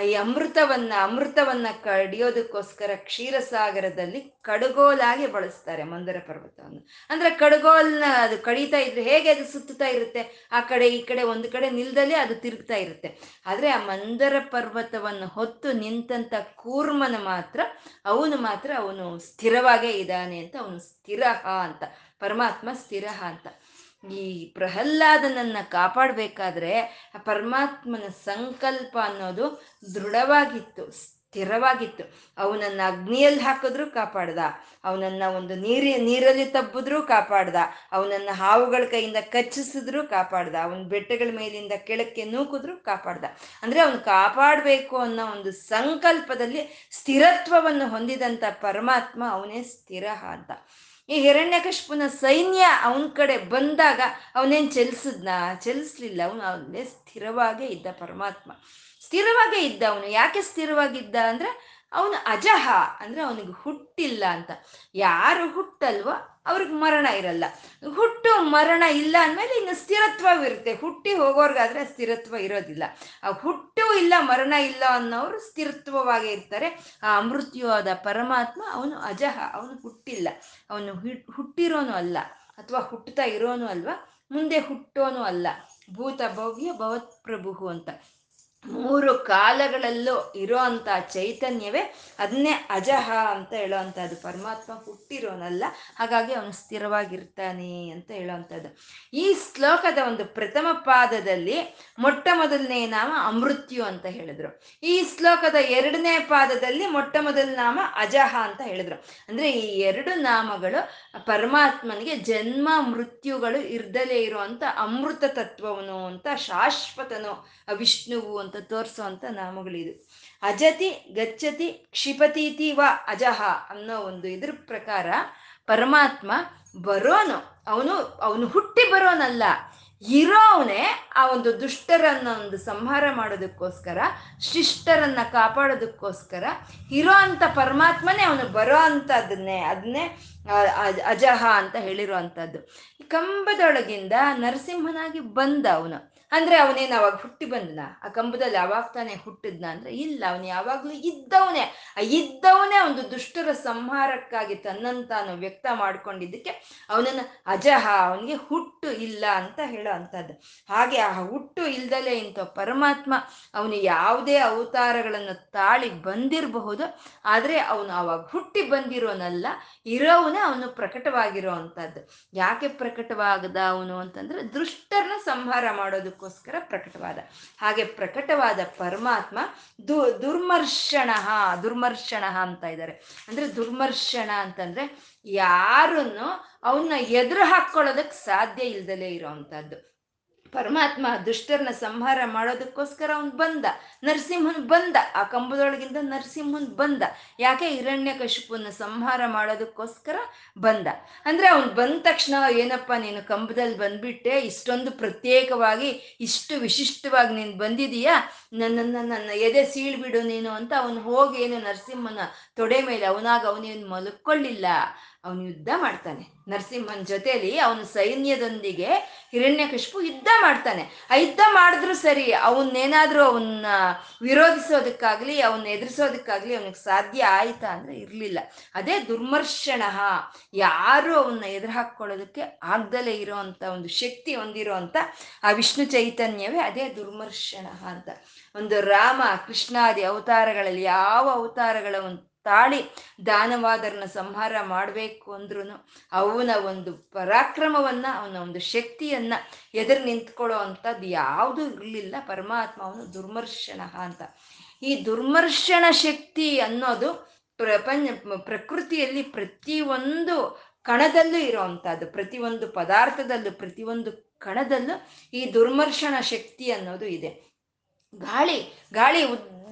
ಈ ಅಮೃತವನ್ನ ಅಮೃತವನ್ನ ಕಡಿಯೋದಕ್ಕೋಸ್ಕರ ಕ್ಷೀರಸಾಗರದಲ್ಲಿ ಕಡುಗೋಲಾಗಿ ಬಳಸ್ತಾರೆ ಮಂದರ ಪರ್ವತವನ್ನು. ಅಂದ್ರೆ ಕಡುಗೋಲ್ನ ಅದು ಕಡಿತಾ ಇದ್ರೆ ಹೇಗೆ ಅದು ಸುತ್ತುತ್ತಾ ಇರುತ್ತೆ, ಆ ಕಡೆ ಈ ಕಡೆ ಒಂದು ಕಡೆ ನಿಲ್ದಲ್ಲಿ ಅದು ತಿರುಗ್ತಾ ಇರುತ್ತೆ. ಆದ್ರೆ ಆ ಮಂದರ ಪರ್ವತವನ್ನು ಹೊತ್ತು ನಿಂತಂತ ಕೂರ್ಮನ ಮಾತ್ರ ಅವನು ಮಾತ್ರ ಅವನು ಸ್ಥಿರವಾಗೇ ಇದ್ದಾನೆ ಅಂತ, ಅವನು ಸ್ಥಿರ ಅಂತ, ಪರಮಾತ್ಮ ಸ್ಥಿರ ಅಂತ. ಈ ಪ್ರಹ್ಲಾದನನ್ನ ಕಾಪಾಡಬೇಕಾದ್ರೆ ಪರಮಾತ್ಮನ ಸಂಕಲ್ಪ ಅನ್ನೋದು ದೃಢವಾಗಿತ್ತು, ಸ್ಥಿರವಾಗಿತ್ತು. ಅವನನ್ನು ಅಗ್ನಿಯಲ್ಲಿ ಹಾಕಿದ್ರು ಕಾಪಾಡ್ದ, ಅವನನ್ನು ಒಂದು ನೀರಿ ನೀರಲ್ಲಿ ತಬ್ಬಿದ್ರೂ ಕಾಪಾಡ್ದ, ಅವನನ್ನು ಹಾವುಗಳ ಕೈಯಿಂದ ಕಚ್ಚಿಸಿದ್ರು ಕಾಪಾಡ್ದ, ಅವನ ಬೆಟ್ಟಗಳ ಮೇಲಿಂದ ಕೆಳಕ್ಕೆ ನೂಕಿದ್ರು ಕಾಪಾಡ್ದ. ಅಂದರೆ ಅವನು ಕಾಪಾಡಬೇಕು ಅನ್ನೋ ಒಂದು ಸಂಕಲ್ಪದಲ್ಲಿ ಸ್ಥಿರತ್ವವನ್ನು ಹೊಂದಿದಂಥ ಪರಮಾತ್ಮ ಅವನೇ ಸ್ಥಿರ ಅಂತ. ಈ ಹಿರಣ್ಯಕಶ್ಯಪನ ಸೈನ್ಯ ಅವನ ಕಡೆ ಬಂದಾಗ ಅವನೇನು ಚಲಿಸಿದ್ನ? ಚಲಿಸ್ಲಿಲ್ಲ. ಅವನು ಅವನೇ ಸ್ಥಿರವಾಗೇ ಇದ್ದ. ಪರಮಾತ್ಮ ಸ್ಥಿರವಾಗೇ ಇದ್ದ. ಅವನು ಯಾಕೆ ಸ್ಥಿರವಾಗಿದ್ದ ಅಂದರೆ ಅವನು ಅಜಹ, ಅಂದರೆ ಅವನಿಗೆ ಹುಟ್ಟಿಲ್ಲ ಅಂತ. ಯಾರು ಹುಟ್ಟಲ್ವೋ ಅವ್ರಿಗೆ ಮರಣ ಇರಲ್ಲ. ಹುಟ್ಟು ಮರಣ ಇಲ್ಲ ಅಂದಮೇಲೆ ಇನ್ನು ಸ್ಥಿರತ್ವವಿರುತ್ತೆ. ಹುಟ್ಟಿ ಹೋಗೋರ್ಗಾದ್ರೆ ಸ್ಥಿರತ್ವ ಇರೋದಿಲ್ಲ. ಆ ಹುಟ್ಟು ಇಲ್ಲ ಮರಣ ಇಲ್ಲ ಅನ್ನೋರು ಸ್ಥಿರತ್ವವಾಗೇ ಇರ್ತಾರೆ. ಆ ಅಮೃತ್ಯವಾದ ಪರಮಾತ್ಮ ಅವನು ಅಜಹ, ಅವನು ಹುಟ್ಟಿಲ್ಲ. ಅವನು ಹುಟ್ಟಿರೋನು ಅಲ್ಲ, ಅಥವಾ ಹುಟ್ಟುತ್ತಾ ಇರೋನು ಅಲ್ವಾ, ಮುಂದೆ ಹುಟ್ಟೋನು ಅಲ್ಲ. ಭೂತ ಭವ್ಯ ಭವತ್ ಪ್ರಭುಹು ಅಂತ ಮೂರು ಕಾಲಗಳಲ್ಲೂ ಇರೋ ಅಂಥ ಚೈತನ್ಯವೇ ಅದನ್ನೇ ಅಜಹ ಅಂತ ಹೇಳೋ ಅಂಥದ್ದು. ಪರಮಾತ್ಮ ಹುಟ್ಟಿರೋನಲ್ಲ, ಹಾಗಾಗಿ ಅವನು ಸ್ಥಿರವಾಗಿರ್ತಾನೆ ಅಂತ ಹೇಳೋವಂಥದ್ದು. ಈ ಶ್ಲೋಕದ ಒಂದು ಪ್ರಥಮ ಪಾದದಲ್ಲಿ ಮೊಟ್ಟ ಮೊದಲನೇ ನಾಮ ಅಮೃತ್ಯು ಅಂತ ಹೇಳಿದ್ರು. ಈ ಶ್ಲೋಕದ ಎರಡನೇ ಪಾದದಲ್ಲಿ ಮೊಟ್ಟ ಮೊದಲ ನಾಮ ಅಜಹ ಅಂತ ಹೇಳಿದ್ರು. ಅಂದರೆ ಈ ಎರಡು ನಾಮಗಳು ಪರಮಾತ್ಮನಿಗೆ ಜನ್ಮ ಮೃತ್ಯುಗಳು ಇರ್ದಲೇ ಇರುವಂಥ ಅಮೃತ ತತ್ವವನು ಅಂತ, ಶಾಶ್ವತನು ವಿಷ್ಣುವು ಅಂತ ತೋರಿಸುವಂತ ನಾಮಗಳಿದು. ಅಜತಿ ಗಚ್ಚತಿ ಕ್ಷಿಪತೀತಿ ವ ಅಜಹ ಅನ್ನೋ ಒಂದು ಇದ್ರ ಪ್ರಕಾರ ಪರಮಾತ್ಮ ಬರೋನು, ಅವನು ಅವನು ಹುಟ್ಟಿ ಬರೋನಲ್ಲ, ಇರೋವನೇ. ಆ ಒಂದು ದುಷ್ಟರನ್ನ ಒಂದು ಸಂಹಾರ ಮಾಡೋದಕ್ಕೋಸ್ಕರ, ಶಿಷ್ಟರನ್ನ ಕಾಪಾಡೋದಕ್ಕೋಸ್ಕರ ಇರೋ ಅಂತ ಪರಮಾತ್ಮನೇ ಅವನು ಬರೋ ಅಂಥದನ್ನೇ ಅದನ್ನೇ ಅಜಹ ಅಂತ ಹೇಳಿರೋ ಅಂಥದ್ದು. ಕಂಬದೊಳಗಿಂದ ನರಸಿಂಹನಾಗಿ ಬಂದ ಅವನು, ಅಂದ್ರೆ ಅವನೇನು ಅವಾಗ ಹುಟ್ಟಿ ಬಂದನ ಆ ಕಂಬದಲ್ಲಿ ಅವಾಗ ತಾನೇ ಹುಟ್ಟಿದ್ನ ಅಂದ್ರೆ ಇಲ್ಲ, ಅವನು ಯಾವಾಗ್ಲೂ ಇದ್ದವನೇ. ಆ ಇದ್ದವನೇ ಒಂದು ದುಷ್ಟರ ಸಂಹಾರಕ್ಕಾಗಿ ತನ್ನನ್ನು ತಾನು ವ್ಯಕ್ತ ಮಾಡ್ಕೊಂಡಿದ್ದಕ್ಕೆ ಅವನನ್ನ ಅಜಹ, ಅವನಿಗೆ ಹುಟ್ಟು ಇಲ್ಲ ಅಂತ ಹೇಳೋ ಅಂಥದ್ದು. ಹಾಗೆ ಆ ಹುಟ್ಟು ಇಲ್ದಲೇ ಇಂಥ ಪರಮಾತ್ಮ ಅವನು ಯಾವುದೇ ಅವತಾರಗಳನ್ನು ತಾಳಿ ಬಂದಿರಬಹುದು, ಆದರೆ ಅವನು ಅವಾಗ ಹುಟ್ಟಿ ಬಂದಿರೋನಲ್ಲ, ಇರೋವನೇ ಅವನು ಪ್ರಕಟವಾಗಿರೋ ಅಂಥದ್ದು. ಯಾಕೆ ಪ್ರಕಟವಾಗದ ಅವನು ಅಂತಂದ್ರೆ ದುಷ್ಟರನ್ನ ಸಂಹಾರ ಮಾಡೋದಕ್ಕೋಸ್ಕರ ಪ್ರಕಟವಾದ. ಹಾಗೆ ಪ್ರಕಟವಾದ ಪರಮಾತ್ಮ ದು ದುರ್ಮರ್ಷಣ ದುರ್ಮರ್ಷಣ ಅಂತ ಇದ್ದಾರೆ. ಅಂದ್ರೆ ದುರ್ಮರ್ಷಣ ಅಂತಂದ್ರೆ ಯಾರನ್ನು ಅವನ್ನ ಎದುರು ಹಾಕೊಳ್ಳೋದಕ್ಕೆ ಸಾಧ್ಯ ಇಲ್ದಲೇ ಇರೋವಂಥದ್ದು. ಪರಮಾತ್ಮ ದುಷ್ಟರನ್ನ ಸಂಹಾರ ಮಾಡೋದಕ್ಕೋಸ್ಕರ ಅವನು ಬಂದ, ನರಸಿಂಹನ್ ಬಂದ, ಆ ಕಂಬದೊಳಗಿಂದ ನರಸಿಂಹನ್ ಬಂದ. ಯಾಕೆ? ಹಿರಣ್ಯಕಶಿಪುನ ಸಂಹಾರ ಮಾಡೋದಕ್ಕೋಸ್ಕರ ಬಂದ. ಅಂದ್ರೆ ಅವನು ಬಂದ ತಕ್ಷಣ ಏನಪ್ಪ ನೀನು ಕಂಬದಲ್ಲಿ ಬಂದ್ಬಿಟ್ಟೆ, ಇಷ್ಟೊಂದು ಪ್ರತ್ಯೇಕವಾಗಿ ಇಷ್ಟು ವಿಶಿಷ್ಟವಾಗಿ ನೀನು ಬಂದಿದೀಯಾ, ನನ್ನನ್ನು ನನ್ನ ಎದೆ ಸೀಳ್ಬಿಡು ನೀನು ಅಂತ ಅವನು ಹೋಗೇನು ನರಸಿಂಹನ ತೊಡೆ ಮೇಲೆ ಅವನಾಗ ಅವನೇನು ಮಲ್ಕೊಳ್ಳಿಲ್ಲ, ಅವನು ಯುದ್ಧ ಮಾಡ್ತಾನೆ. ನರಸಿಂಹನ ಜೊತೆಯಲ್ಲಿ ಅವನ ಸೈನ್ಯದೊಂದಿಗೆ ಹಿರಣ್ಯಕಶಿಪು ಯುದ್ಧ ಮಾಡ್ತಾನೆ. ಆ ಯುದ್ಧ ಮಾಡಿದ್ರು ಸರಿ, ಅವನ್ನೇನಾದ್ರೂ ಅವನ್ನ ವಿರೋಧಿಸೋದಕ್ಕಾಗ್ಲಿ ಅವನ್ನ ಎದುರಿಸೋದಕ್ಕಾಗ್ಲಿ ಅವನಿಗೆ ಸಾಧ್ಯ ಆಯ್ತಾ ಅಂದ್ರೆ ಇರ್ಲಿಲ್ಲ. ಅದೇ ದುರ್ಮರ್ಷಣ, ಯಾರು ಅವನ್ನ ಎದುರು ಹಾಕೊಳ್ಳೋದಕ್ಕೆ ಆಗ್ದಲೇ ಇರೋ ಅಂತ ಒಂದು ಶಕ್ತಿ ಹೊಂದಿರೋ ಅಂತ ಆ ವಿಷ್ಣು ಚೈತನ್ಯವೇ ಅದೇ ದುರ್ಮರ್ಷಣ ಅಂತ. ಒಂದು ರಾಮ ಕೃಷ್ಣಾದಿ ಅವತಾರಗಳಲ್ಲಿ ಯಾವ ಅವತಾರಗಳ ಒಂದು ತಾಳಿ ದಾನವಾದರನ್ನ ಸಂಹಾರ ಮಾಡಬೇಕು ಅಂದ್ರೂ ಅವನ ಒಂದು ಪರಾಕ್ರಮವನ್ನ ಅವನ ಒಂದು ಶಕ್ತಿಯನ್ನ ಎದುರು ನಿಂತ್ಕೊಳ್ಳೋ ಅಂಥದ್ದು ಯಾವುದೂ ಇರಲಿಲ್ಲ. ಪರಮಾತ್ಮ ಅವನು ದುರ್ಮರ್ಷಣ ಅಂತ. ಈ ದುರ್ಮರ್ಷಣ ಶಕ್ತಿ ಅನ್ನೋದು ಪ್ರಪಂಚ ಪ್ರಕೃತಿಯಲ್ಲಿ ಪ್ರತಿಯೊಂದು ಕಣದಲ್ಲೂ ಇರೋವಂಥದ್ದು, ಪ್ರತಿಯೊಂದು ಪದಾರ್ಥದಲ್ಲೂ ಪ್ರತಿಯೊಂದು ಕಣದಲ್ಲೂ ಈ ದುರ್ಮರ್ಷಣ ಶಕ್ತಿ ಅನ್ನೋದು ಇದೆ. ಗಾಳಿ ಗಾಳಿ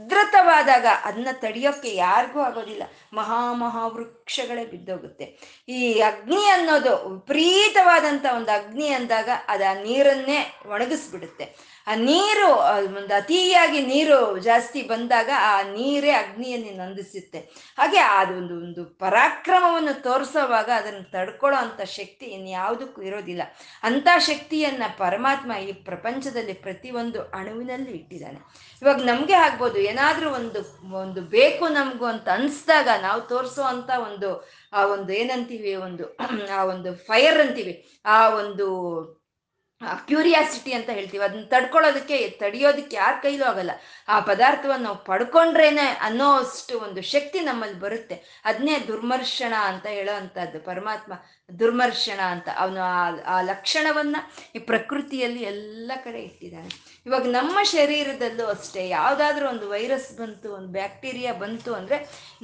ಉದ್ಧತವಾದಾಗ ಅದನ್ನ ತಡೆಯೋಕ್ಕೆ ಯಾರಿಗೂ ಆಗೋದಿಲ್ಲ, ಮಹಾ ಮಹಾವೃಕ್ಷಗಳೇ ಬಿದ್ದೋಗುತ್ತೆ. ಈ ಅಗ್ನಿ ಅನ್ನೋದು ವಿಪರೀತವಾದಂಥ ಒಂದು ಅಗ್ನಿ ಅಂದಾಗ ಅದು ಆ ನೀರನ್ನೇ ಒಣಗಿಸ್ಬಿಡುತ್ತೆ. ಆ ನೀರು ಒಂದು ಅತಿಯಾಗಿ ನೀರು ಜಾಸ್ತಿ ಬಂದಾಗ ಆ ನೀರೇ ಅಗ್ನಿಯನ್ನು ನಂದಿಸುತ್ತೆ. ಹಾಗೆ ಅದೊಂದು ಒಂದು ಪರಾಕ್ರಮವನ್ನು ತೋರಿಸೋವಾಗ ಅದನ್ನು ತಡ್ಕೊಳ್ಳೋ ಅಂಥ ಶಕ್ತಿ ಇನ್ಯಾವುದಕ್ಕೂ ಇರೋದಿಲ್ಲ. ಅಂಥ ಶಕ್ತಿಯನ್ನು ಪರಮಾತ್ಮ ಈ ಪ್ರಪಂಚದಲ್ಲಿ ಪ್ರತಿಯೊಂದು ಅಣುವಿನಲ್ಲೂ ಇಟ್ಟಿದ್ದಾನೆ. ಇವಾಗ ನಮಗೆ ಆಗ್ಬೋದು, ಏನಾದರೂ ಒಂದು ಒಂದು ಬೇಕು ನಮಗೂ ಅಂತ ಅನಿಸ್ದಾಗ ನಾವು ತೋರಿಸೋ ಅಂಥ ಒಂದು ಆ ಒಂದು ಏನಂತೀವಿ, ಒಂದು ಆ ಒಂದು ಫೈರ್ ಅಂತೀವಿ, ಆ ಒಂದು ಕ್ಯೂರಿಯಾಸಿಟಿ ಅಂತ ಹೇಳ್ತೀವಿ. ಅದನ್ನ ತಡ್ಕೊಳ್ಳೋದಕ್ಕೆ ತಡೆಯೋದಕ್ಕೆ ಯಾರ ಕೈಲೂ ಆಗಲ್ಲ. ಆ ಪದಾರ್ಥವನ್ನು ನಾವು ಪಡ್ಕೊಂಡ್ರೇನೆ ಅನ್ನೋ ಅಷ್ಟು ಒಂದು ಶಕ್ತಿ ನಮ್ಮಲ್ಲಿ ಬರುತ್ತೆ. ಅದನ್ನೇ ದುರ್ಮರ್ಷಣ ಅಂತ ಹೇಳೋ ಅಂಥದ್ದು ಪರಮಾತ್ಮ ದುರ್ಮರ್ಷಣ ಅಂತ. ಅವನು ಆ ಆ ಲಕ್ಷಣವನ್ನು ಈ ಪ್ರಕೃತಿಯಲ್ಲಿ ಎಲ್ಲ ಕಡೆ ಇಟ್ಟಿದ್ದಾನೆ. ಇವಾಗ ನಮ್ಮ ಶರೀರದಲ್ಲೂ ಅಷ್ಟೇ, ಯಾವುದಾದ್ರೂ ಒಂದು ವೈರಸ್ ಬಂತು, ಒಂದು ಬ್ಯಾಕ್ಟೀರಿಯಾ ಬಂತು ಅಂದರೆ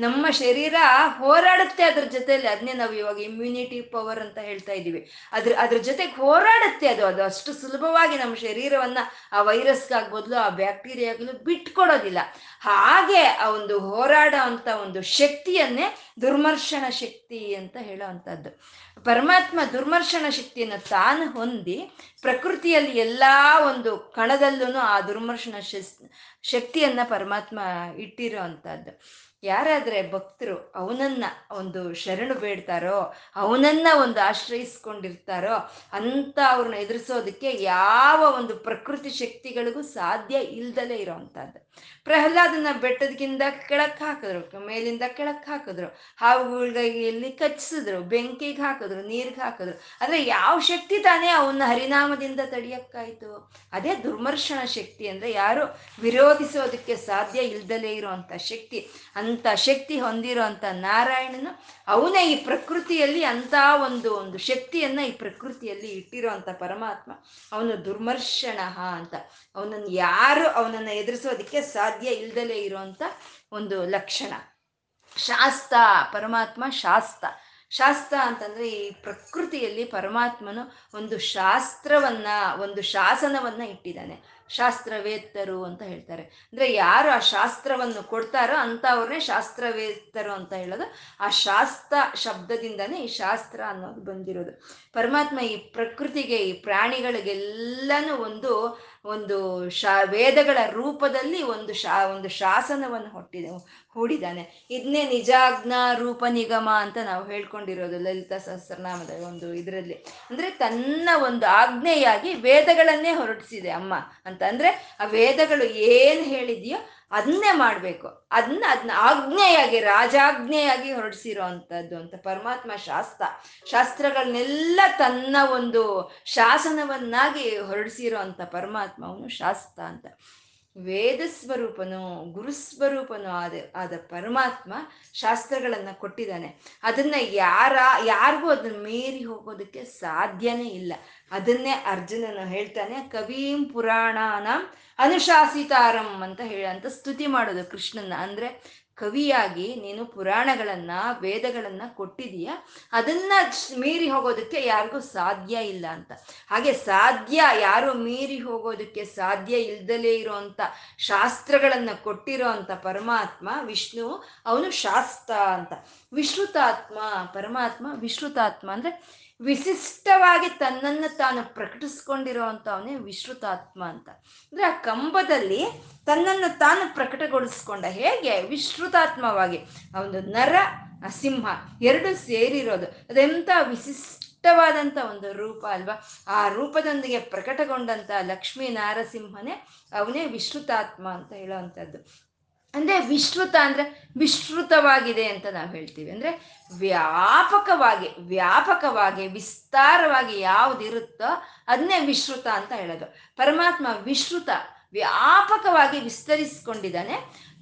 ನಮ್ಮ ಶರೀರ ಹೋರಾಡುತ್ತೆ ಅದ್ರ ಜೊತೆಯಲ್ಲಿ. ಅದನ್ನೇ ನಾವು ಇವಾಗ ಇಮ್ಯುನಿಟಿ ಪವರ್ ಅಂತ ಹೇಳ್ತಾ ಇದ್ದೀವಿ. ಅದ್ರ ಅದ್ರ ಜೊತೆಗೆ ಹೋರಾಡುತ್ತೆ ಅದು ಅದು ಅಷ್ಟು ಸುಲಭವಾಗಿ ನಮ್ಮ ಶರೀರವನ್ನು ಆ ವೈರಸ್ಗಾಗ್ಬೋದು ಆ ಬ್ಯಾಕ್ಟೀರಿಯಾಗಲು ಬಿಟ್ಕೊಡೋದಿಲ್ಲ. ಹಾಗೆ ಆ ಒಂದು ಹೋರಾಡೋ ಅಂಥ ಒಂದು ಶಕ್ತಿಯನ್ನೇ ದುರ್ಮರ್ಷಣ ಶಕ್ತಿ ಅಂತ ಹೇಳೋವಂಥದ್ದು. ಪರಮಾತ್ಮ ದುರ್ಮರ್ಷಣ ಶಕ್ತಿಯನ್ನು ತಾನು ಹೊಂದಿ ಪ್ರಕೃತಿಯಲ್ಲಿ ಎಲ್ಲ ಒಂದು ಕಣದಲ್ಲೂ ಆ ದುರ್ಮರ್ಷಣ ಶಕ್ತಿಯನ್ನು ಪರಮಾತ್ಮ ಇಟ್ಟಿರೋ ಅಂಥದ್ದು. ಯಾರಾದರೆ ಭಕ್ತರು ಅವನನ್ನು ಒಂದು ಶರಣು ಬೇಡ್ತಾರೋ, ಅವನನ್ನು ಒಂದು ಆಶ್ರಯಿಸ್ಕೊಂಡಿರ್ತಾರೋ, ಅಂಥ ಅವ್ರನ್ನ ಎದುರಿಸೋದಕ್ಕೆ ಯಾವ ಒಂದು ಪ್ರಕೃತಿ ಶಕ್ತಿಗಳಿಗೂ ಸಾಧ್ಯ ಇಲ್ದಲೇ ಇರೋವಂಥದ್ದು. ಪ್ರಹ್ಲಾದನ ಬೆಟ್ಟದಕ್ಕಿಂತ ಕೆಳಕ್ಕೆ ಹಾಕಿದ್ರು, ಮೇಲಿಂದ ಕೆಳಕ್ಕೆ ಹಾಕಿದ್ರು, ಹಾವುಗಳಿಗೆಲ್ಲಿ ಕಚ್ಚಿಸಿದ್ರು, ಬೆಂಕಿಗೆ ಹಾಕಿದ್ರು, ನೀರಿಗೆ ಹಾಕಿದ್ರು. ಆದರೆ ಯಾವ ಶಕ್ತಿ ತಾನೇ ಅವನ್ನ ಹರಿನಾಮದಿಂದ ತಡೆಯೋಕ್ಕಾಯಿತು? ಅದೇ ದುರ್ಮರ್ಷಣ ಶಕ್ತಿ. ಅಂದರೆ ಯಾರು ವಿರೋಧಿಸೋದಕ್ಕೆ ಸಾಧ್ಯ ಇಲ್ದಲೇ ಇರೋವಂಥ ಶಕ್ತಿ. ಅಂಥ ಶಕ್ತಿ ಹೊಂದಿರೋ ಅಂಥ ನಾರಾಯಣನು ಅವನೇ ಈ ಪ್ರಕೃತಿಯಲ್ಲಿ ಅಂಥ ಒಂದು ಒಂದು ಶಕ್ತಿಯನ್ನು ಈ ಪ್ರಕೃತಿಯಲ್ಲಿ ಇಟ್ಟಿರೋ ಅಂಥ ಪರಮಾತ್ಮ ಅವನು ದುರ್ಮರ್ಷಣ ಅಂತ. ಅವನನ್ನು ಯಾರು ಅವನನ್ನು ಎದುರಿಸೋದಕ್ಕೆ ಸಾಧ್ಯ ಇಲ್ದಲೇ ಇರೋಂಥ ಒಂದು ಲಕ್ಷಣ. ಶಾಸ್ತ, ಪರಮಾತ್ಮ ಶಾಸ್ತ. ಶಾಸ್ತ್ರ ಅಂತಂದರೆ ಈ ಪ್ರಕೃತಿಯಲ್ಲಿ ಪರಮಾತ್ಮನು ಒಂದು ಶಾಸ್ತ್ರವನ್ನು ಒಂದು ಶಾಸನವನ್ನು ಇಟ್ಟಿದ್ದಾನೆ. ಶಾಸ್ತ್ರವೇತ್ತರು ಅಂತ ಹೇಳ್ತಾರೆ. ಅಂದರೆ ಯಾರು ಆ ಶಾಸ್ತ್ರವನ್ನು ಕೊಡ್ತಾರೋ ಅಂಥವ್ರನ್ನೇ ಶಾಸ್ತ್ರವೇತ್ತರು ಅಂತ ಹೇಳೋದು. ಆ ಶಾಸ್ತ್ರ ಶಬ್ದದಿಂದನೇ ಈ ಶಾಸ್ತ್ರ ಅನ್ನೋದು ಬಂದಿರೋದು. ಪರಮಾತ್ಮ ಈ ಪ್ರಕೃತಿಗೆ, ಈ ಪ್ರಾಣಿಗಳಿಗೆಲ್ಲನೂ ಒಂದು ಒಂದು ಶಾ ವೇದಗಳ ರೂಪದಲ್ಲಿ ಒಂದು ಶಾ ಒಂದು ಶಾಸನವನ್ನು ಹೊಟ್ಟಿದ ಹೂಡಿದ್ದಾನೆ. ಇದನ್ನೇ ನಿಜಾಜ್ಞಾ ರೂಪ ನಿಗಮ ಅಂತ ನಾವು ಹೇಳ್ಕೊಂಡಿರೋದು ಲಲಿತಾ ಸಹಸ್ರನಾಮದ ಒಂದು ಇದರಲ್ಲಿ. ಅಂದರೆ ತನ್ನ ಒಂದು ಆಜ್ಞೆಯಾಗಿ ವೇದಗಳನ್ನೇ ಹೊರಡಿಸಿದೆ ಅಮ್ಮ ಅಂತ. ಅಂದರೆ ಆ ವೇದಗಳು ಏನು ಹೇಳಿದೆಯೋ ಅದನ್ನೇ ಮಾಡಬೇಕು, ಅದನ್ನ ಅದನ್ನ ಆಜ್ಞೆಯಾಗಿ ರಾಜಾಜ್ಞೆಯಾಗಿ ಹೊರಡಿಸಿರೋ ಅಂಥದ್ದು ಅಂತ ಪರಮಾತ್ಮ ಶಾಸ್ತ್ರ ಶಾಸ್ತ್ರಗಳನ್ನೆಲ್ಲ ತನ್ನ ಒಂದು ಶಾಸನವನ್ನಾಗಿ ಹೊರಡಿಸಿರೋ ಅಂಥ ಪರಮಾತ್ಮ ಅವನು ಶಾಸ್ತ್ರ ಅಂತ. ವೇದ ಸ್ವರೂಪನು ಗುರುಸ್ವರೂಪನು ಆದ ಆದ ಪರಮಾತ್ಮ ಶಾಸ್ತ್ರಗಳನ್ನು ಕೊಟ್ಟಿದ್ದಾನೆ. ಅದನ್ನು ಯಾರ ಯಾರಿಗೂ ಅದನ್ನು ಮೀರಿ ಹೋಗೋದಕ್ಕೆ ಸಾಧ್ಯನೇ ಇಲ್ಲ. ಅದನ್ನೇ ಅರ್ಜುನನು ಹೇಳ್ತಾನೆ, ಕವೀಂ ಪುರಾಣಾನಾಂ ಅನುಶಾಸಿತಾರಂ ಅಂತ ಹೇಳಿ ಅಂತ ಸ್ತುತಿ ಮಾಡೋದು ಕೃಷ್ಣನ. ಅಂದರೆ ಕವಿಯಾಗಿ ನೀನು ಪುರಾಣಗಳನ್ನು ವೇದಗಳನ್ನು ಕೊಟ್ಟಿದೀಯ, ಅದನ್ನು ಮೀರಿ ಹೋಗೋದಕ್ಕೆ ಯಾರಿಗೂ ಸಾಧ್ಯ ಇಲ್ಲ ಅಂತ. ಹಾಗೆ ಸಾಧ್ಯ ಯಾರು ಮೀರಿ ಹೋಗೋದಕ್ಕೆ ಸಾಧ್ಯ ಇಲ್ದಲೇ ಇರೋವಂಥ ಶಾಸ್ತ್ರಗಳನ್ನು ಕೊಟ್ಟಿರೋ ಅಂಥ ಪರಮಾತ್ಮ ವಿಷ್ಣು ಅವನು ಶಾಸ್ತ್ರ ಅಂತ. ವಿಶ್ರುತಾತ್ಮ ಪರಮಾತ್ಮ ವಿಶ್ರುತಾತ್ಮ ಅಂದರೆ ವಿಶಿಷ್ಟವಾಗಿ ತನ್ನನ್ನು ತಾನು ಪ್ರಕಟಿಸ್ಕೊಂಡಿರೋವಂಥ ಅವನೇ ವಿಶ್ರುತಾತ್ಮ ಅಂತ. ಅಂದರೆ ಆ ಕಂಬದಲ್ಲಿ ತನ್ನನ್ನು ತಾನು ಪ್ರಕಟಗೊಳಿಸ್ಕೊಂಡ ಹೇಗೆ ವಿಶ್ರುತಾತ್ಮವಾಗಿ, ಒಂದು ನರ ಸಿಂಹ ಎರಡು ಸೇರಿರೋದು, ಅದೆಂಥ ವಿಶಿಷ್ಟವಾದಂಥ ಒಂದು ರೂಪ ಅಲ್ವಾ. ಆ ರೂಪದೊಂದಿಗೆ ಪ್ರಕಟಗೊಂಡಂಥ ಲಕ್ಷ್ಮೀ ನಾರಸಿಂಹನೇ ಅವನೇ ವಿಶ್ರುತಾತ್ಮ ಅಂತ ಹೇಳೋವಂಥದ್ದು. ಅಂದರೆ ವಿಶ್ರುತ ಅಂದರೆ ವಿಶ್ರುತವಾಗಿದೆ ಅಂತ ನಾವು ಹೇಳ್ತೀವಿ. ಅಂದರೆ ವ್ಯಾಪಕವಾಗಿ ವ್ಯಾಪಕವಾಗಿ ವಿಸ್ತಾರವಾಗಿ ಯಾವುದಿರುತ್ತೋ ಅದನ್ನೇ ವಿಶ್ರುತ ಅಂತ ಹೇಳೋದು. ಪರಮಾತ್ಮ ವಿಶ್ರುತ, ವ್ಯಾಪಕವಾಗಿ ವಿಸ್ತರಿಸಿಕೊಂಡಿದ್ದಾನೆ.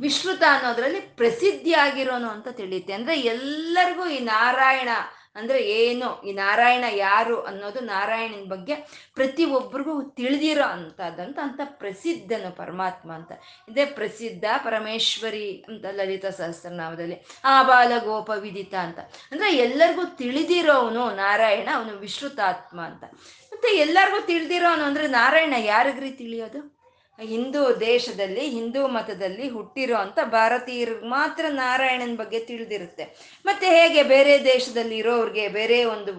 ವಿಶ್ರುತ ಅನ್ನೋದರಲ್ಲಿ ಪ್ರಸಿದ್ಧಿಯಾಗಿರೋನು ಅಂತ ತಿಳಿಯುತ್ತೆ. ಅಂದರೆ ಎಲ್ಲರಿಗೂ ಈ ನಾರಾಯಣ ಅಂದರೆ ಏನು, ಈ ನಾರಾಯಣ ಯಾರು ಅನ್ನೋದು, ನಾರಾಯಣನ ಬಗ್ಗೆ ಪ್ರತಿ ಒಬ್ಬರಿಗೂ ತಿಳಿದಿರೋ ಅಂಥದ್ದಂತ ಅಂಥ ಪ್ರಸಿದ್ಧನು ಪರಮಾತ್ಮ ಅಂತ. ಇದೇ ಪ್ರಸಿದ್ಧ ಪರಮೇಶ್ವರಿ ಅಂತ ಲಲಿತಾ ಸಹಸ್ರನಾಮದಲ್ಲಿ, ಆ ಬಾಲಗೋಪ ವಿದಿತ ಅಂತ. ಅಂದರೆ ಎಲ್ಲರಿಗೂ ತಿಳಿದಿರೋವನು ನಾರಾಯಣ, ಅವನು ವಿಶ್ರುತಾತ್ಮ ಅಂತ. ಮತ್ತು ಎಲ್ಲರಿಗೂ ತಿಳಿದಿರೋನು ಅಂದರೆ ನಾರಾಯಣ ಯಾರಿಗ್ರಿ ತಿಳಿಯೋದು? ಹಿಂದೂ ದೇಶದಲ್ಲಿ ಹಿಂದೂ ಮತದಲ್ಲಿ ಹುಟ್ಟಿರೋ ಅಂಥ ಭಾರತೀಯರಿಗೆ ಮಾತ್ರ ನಾರಾಯಣನ ಬಗ್ಗೆ ತಿಳಿದಿರುತ್ತೆ. ಮತ್ತು ಹೇಗೆ ಬೇರೆ ದೇಶದಲ್ಲಿ ಇರೋರಿಗೆ, ಬೇರೆ ಒಂದು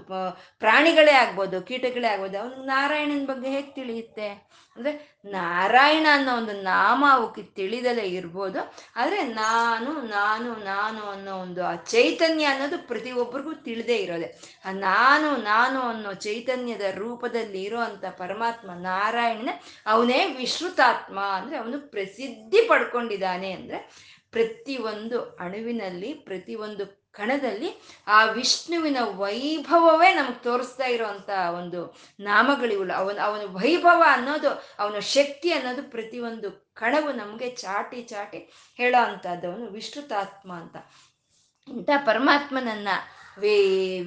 ಪ್ರಾಣಿಗಳೇ ಆಗ್ಬೋದು, ಕೀಟಗಳೇ ಆಗ್ಬೋದು, ಅವ್ನಿಗೆ ನಾರಾಯಣನ ಬಗ್ಗೆ ಹೇಗೆ ತಿಳಿಯುತ್ತೆ? ಅಂದರೆ ನಾರಾಯಣ ಅನ್ನೋ ಒಂದು ನಾಮ ಅವಕ್ಕೆ ತಿಳಿದಲೇ ಇರ್ಬೋದು, ಆದರೆ ನಾನು ನಾನು ನಾನು ಅನ್ನೋ ಒಂದು ಆ ಚೈತನ್ಯ ಅನ್ನೋದು ಪ್ರತಿಯೊಬ್ಬರಿಗೂ ತಿಳಿದೇ ಇರೋದೆ. ಆ ನಾನು ನಾನು ಅನ್ನೋ ಚೈತನ್ಯದ ರೂಪದಲ್ಲಿ ಇರೋ ಅಂಥ ಪರಮಾತ್ಮ ನಾರಾಯಣನ ಅವನೇ ವಿಶ್ರುತಾತ್ಮ. ಅಂದರೆ ಅವನು ಪ್ರಸಿದ್ಧಿ ಪಡ್ಕೊಂಡಿದ್ದಾನೆ. ಅಂದರೆ ಪ್ರತಿಯೊಂದು ಅಣುವಿನಲ್ಲಿ, ಪ್ರತಿಯೊಂದು ಕಣದಲ್ಲಿ ಆ ವಿಷ್ಣುವಿನ ವೈಭವವೇ ನಮ್ಗೆ ತೋರಿಸ್ತಾ ಇರೋವಂಥ ಒಂದು ನಾಮಗಳಿವಲ್ಲ. ಅವನ ಅವನ ವೈಭವ ಅನ್ನೋದು, ಅವನ ಶಕ್ತಿ ಅನ್ನೋದು ಪ್ರತಿಯೊಂದು ಕಣವು ನಮಗೆ ಚಾಟಿ ಚಾಟಿ ಹೇಳೋ ಅಂಥದ್ದು ಅವನು ವಿಶ್ರುತಾತ್ಮ ಅಂತ. ಇಂಥ ಪರಮಾತ್ಮನನ್ನು ವೇ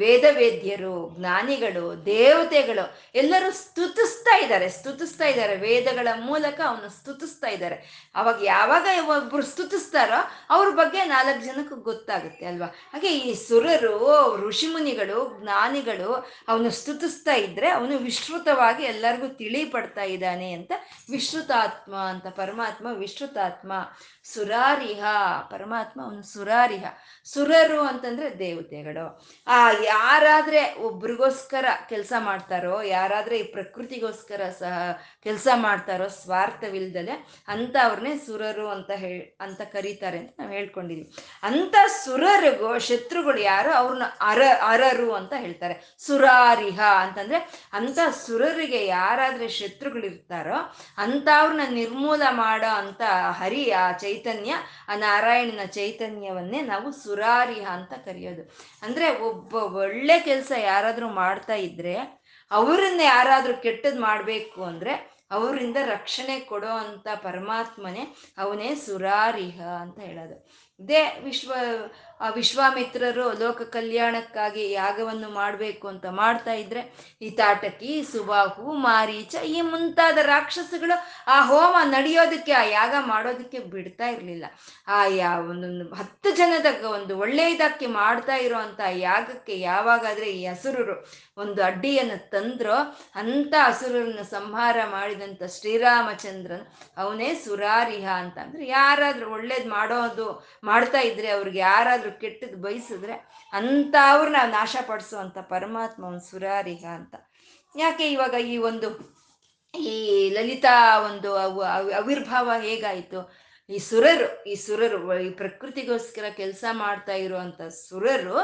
ವೇದವೇದ್ಯರು, ಜ್ಞಾನಿಗಳು, ದೇವತೆಗಳು ಎಲ್ಲರೂ ಸ್ತುತಿಸ್ತಾ ಇದ್ದಾರೆ ಸ್ತುತಿಸ್ತಾ ಇದ್ದಾರೆ ವೇದಗಳ ಮೂಲಕ ಅವನು ಸ್ತುತಿಸ್ತಾ ಇದ್ದಾರೆ. ಅವಾಗ ಯಾವಾಗ ಒಬ್ಬರು ಸ್ತುತಿಸ್ತಾರೋ ಅವ್ರ ಬಗ್ಗೆ ನಾಲ್ಕು ಜನಕ್ಕೆ ಗೊತ್ತಾಗುತ್ತೆ ಅಲ್ವಾ. ಹಾಗೆ ಈ ಸುರರು, ಋಷಿಮುನಿಗಳು, ಜ್ಞಾನಿಗಳು ಅವನು ಸ್ತುತಿಸ್ತಾ ಇದ್ದರೆ ಅವನು ವಿಶ್ರುತವಾಗಿ ಎಲ್ಲರಿಗೂ ತಿಳಿಪಡ್ತಾ ಇದ್ದಾನೆ ಅಂತ ವಿಶ್ರುತಾತ್ಮ ಅಂತ ಪರಮಾತ್ಮ ವಿಶ್ರುತಾತ್ಮ. ಸುರಾರಿಹ ಪರಮಾತ್ಮ ಅವನು ಸುರಾರಿಹ. ಸುರರು ಅಂತಂದರೆ ದೇವತೆಗಳು. ಆ ಯಾರಾದರೆ ಒಬ್ರಿಗೋಸ್ಕರ ಕೆಲಸ ಮಾಡ್ತಾರೋ, ಯಾರಾದರೆ ಈ ಪ್ರಕೃತಿಗೋಸ್ಕರ ಸಹ ಕೆಲಸ ಮಾಡ್ತಾರೋ ಸ್ವಾರ್ಥವಿಲ್ದಲೆ, ಅಂತ ಅವ್ರನ್ನೇ ಸುರರು ಅಂತ ಹೇಳಿ ಅಂತ ಕರೀತಾರೆ ಅಂತ ನಾವು ಹೇಳ್ಕೊಂಡಿದ್ವಿ. ಅಂಥ ಸುರರಿಗೂ ಶತ್ರುಗಳು ಯಾರು ಅವ್ರನ್ನ ಅರ ಅರರು ಅಂತ ಹೇಳ್ತಾರೆ. ಸುರಾರಿಹ ಅಂತಂದರೆ ಅಂಥ ಸುರರಿಗೆ ಯಾರಾದರೆ ಶತ್ರುಗಳಿರ್ತಾರೋ ಅಂಥವ್ರನ್ನ ನಿರ್ಮೂಲ ಮಾಡೋ ಅಂಥ ಹರಿ ಆ ಚೈತನ್ಯ, ಆ ನಾರಾಯಣನ ಚೈತನ್ಯವನ್ನೇ ನಾವು ಸುರಾರಿಹ ಅಂತ ಕರೆಯೋದು. ಅಂದರೆ ಒಬ್ಬ ಒಳ್ಳೆ ಕೆಲಸ ಯಾರಾದರೂ ಮಾಡ್ತಾ ಇದ್ರೆ, ಅವರನ್ನ ಯಾರಾದರೂ ಕೆಟ್ಟದ್ದು ಮಾಡಬೇಕು ಅಂದರೆ ಅವರಿಂದ ರಕ್ಷಣೆ ಕೊಡೋ ಅಂಥ ಪರಮಾತ್ಮನೇ ಅವನೇ ಸುರಾರಿಹ ಅಂತ ಹೇಳೋದು. ಇದೇ ವಿಶ್ವ ಆ ವಿಶ್ವಾಮಿತ್ರರು ಲೋಕ ಕಲ್ಯಾಣಕ್ಕಾಗಿ ಯಾಗವನ್ನು ಮಾಡಬೇಕು ಅಂತ ಮಾಡ್ತಾ ಇದ್ರೆ ಈ ತಾಟಕಿ, ಸುಬಾಹು, ಮಾರೀಚ ಈ ಮುಂತಾದ ರಾಕ್ಷಸಗಳು ಆ ಹೋಮ ನಡೆಯೋದಕ್ಕೆ, ಆ ಯಾಗ ಮಾಡೋದಕ್ಕೆ ಬಿಡ್ತಾ ಇರಲಿಲ್ಲ. ಆ ಯಾವ ಒಂದೊಂದು ಹತ್ತು ಜನದ ಒಂದು ಒಳ್ಳೆಯದಕ್ಕೆ ಮಾಡ್ತಾ ಇರೋವಂಥ ಯಾಗಕ್ಕೆ ಯಾವಾಗಾದ್ರೆ ಈ ಹಸುರರು ಒಂದು ಅಡ್ಡಿಯನ್ನು ತಂದ್ರೋ ಅಂತ ಹಸುರರನ್ನು ಸಂಹಾರ ಮಾಡಿದಂಥ ಶ್ರೀರಾಮಚಂದ್ರನ್ ಅವನೇ ಸುರಾರಿಹ ಅಂತ. ಅಂದ್ರೆ ಯಾರಾದ್ರೂ ಒಳ್ಳೇದು ಮಾಡೋದು ಮಾಡ್ತಾ ಇದ್ರೆ, ಅವ್ರಿಗೆ ಯಾರಾದ್ರೂ ಕೆಟ್ಟದ್ದು ಬಯಸಿದ್ರೆ ಅಂತ ಅವ್ರನ್ನ ನಾಶ ಪಡಿಸುವಂತ ಪರಮಾತ್ಮ ಒಂದು ಸುರಾರಿಹ ಅಂತ. ಯಾಕೆ ಇವಾಗ ಈ ಒಂದು ಈ ಲಲಿತಾ ಒಂದು ಅವಿರ್ಭಾವ ಹೇಗಾಯಿತು? ಈ ಸುರರು ಈ ಸುರರು ಈ ಪ್ರಕೃತಿಗೋಸ್ಕರ ಕೆಲಸ ಮಾಡ್ತಾ ಇರುವಂತ ಸುರರು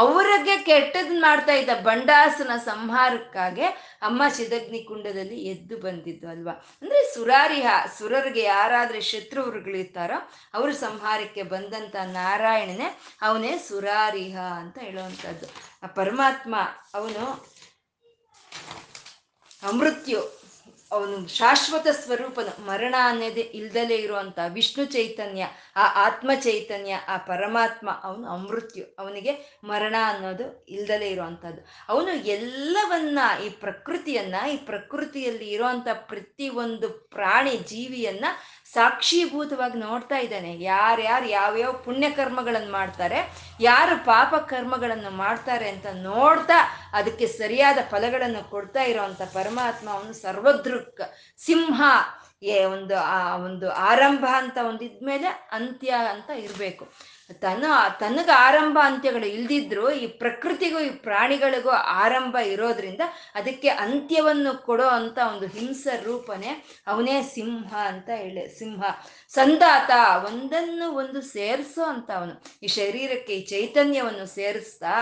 ಅವರಿಗೆ ಕೆಟ್ಟದ್ ಮಾಡ್ತಾ ಇದ್ದ ಬಂಡಾಸನ ಸಂಹಾರಕ್ಕಾಗಿ ಅಮ್ಮ ಚಿದಗ್ನಿ ಕುಂಡದಲ್ಲಿ ಎದ್ದು ಬಂದಿದ್ದು ಅಲ್ವಾ. ಅಂದ್ರೆ ಸುರಾರಿಹ ಸುರರಿಗೆ ಯಾರಾದ್ರೆ ಶತ್ರುಗಳಿರ್ತಾರೋ ಅವರು ಸಂಹಾರಕ್ಕೆ ಬಂದಂತ ನಾರಾಯಣನೇ ಅವನೇ ಸುರಾರಿಹ ಅಂತ ಹೇಳುವಂಥದ್ದು. ಆ ಪರಮಾತ್ಮ ಅವನು ಅಮೃತ್ಯು, ಅವನು ಶಾಶ್ವತ ಸ್ವರೂಪನ, ಮರಣ ಅನ್ನೋದೇ ಇಲ್ದಲೇ ಇರುವಂತಹ ವಿಷ್ಣು ಚೈತನ್ಯ, ಆ ಆತ್ಮ ಚೈತನ್ಯ, ಆ ಪರಮಾತ್ಮ ಅವನು ಅಮೃತ್ಯು, ಅವನಿಗೆ ಮರಣ ಅನ್ನೋದು ಇಲ್ದಲೇ ಇರುವಂಥದ್ದು. ಅವನು ಎಲ್ಲವನ್ನ ಈ ಪ್ರಕೃತಿಯನ್ನ ಈ ಪ್ರಕೃತಿಯಲ್ಲಿ ಇರುವಂಥ ಪ್ರತಿಯೊಂದು ಪ್ರಾಣಿ ಜೀವಿಯನ್ನ ಸಾಕ್ಷೀಭೂತವಾಗಿ ನೋಡ್ತಾ ಇದ್ದಾನೆ. ಯಾರ್ಯಾರು ಯಾವ್ಯಾವ ಪುಣ್ಯಕರ್ಮಗಳನ್ನು ಮಾಡ್ತಾರೆ, ಯಾರು ಪಾಪ ಕರ್ಮಗಳನ್ನು ಮಾಡ್ತಾರೆ ಅಂತ ನೋಡ್ತಾ ಅದಕ್ಕೆ ಸರಿಯಾದ ಫಲಗಳನ್ನು ಕೊಡ್ತಾ ಇರೋವಂಥ ಪರಮಾತ್ಮ ಅವನು ಸರ್ವದೃಕ್ ಸಿಂಹ. ಏ ಒಂದು ಆ ಒಂದು ಆರಂಭ ಅಂತ ಒಂದಿದ್ಮೇಲೆ ಅಂತ್ಯ ಅಂತ ಇರಬೇಕು. ತನ್ನ ತನಗೆ ಆರಂಭ ಅಂತ್ಯಗಳು ಇಲ್ದಿದ್ರು ಈ ಪ್ರಕೃತಿಗೂ ಈ ಪ್ರಾಣಿಗಳಿಗೂ ಆರಂಭ ಇರೋದ್ರಿಂದ ಅದಕ್ಕೆ ಅಂತ್ಯವನ್ನು ಕೊಡೋ ಅಂತ ಒಂದು ಹಿಂಸ ರೂಪನೇ ಅವನೇ ಸಿಂಹ ಅಂತ ಹೇಳಿ. ಸಿಂಹ ಸಂದಾತ, ಒಂದನ್ನು ಒಂದು ಸೇರಿಸೋ ಅಂತ ಅವನು ಈ ಶರೀರಕ್ಕೆ ಈ ಚೈತನ್ಯವನ್ನು ಸೇರಿಸ್ತಾ,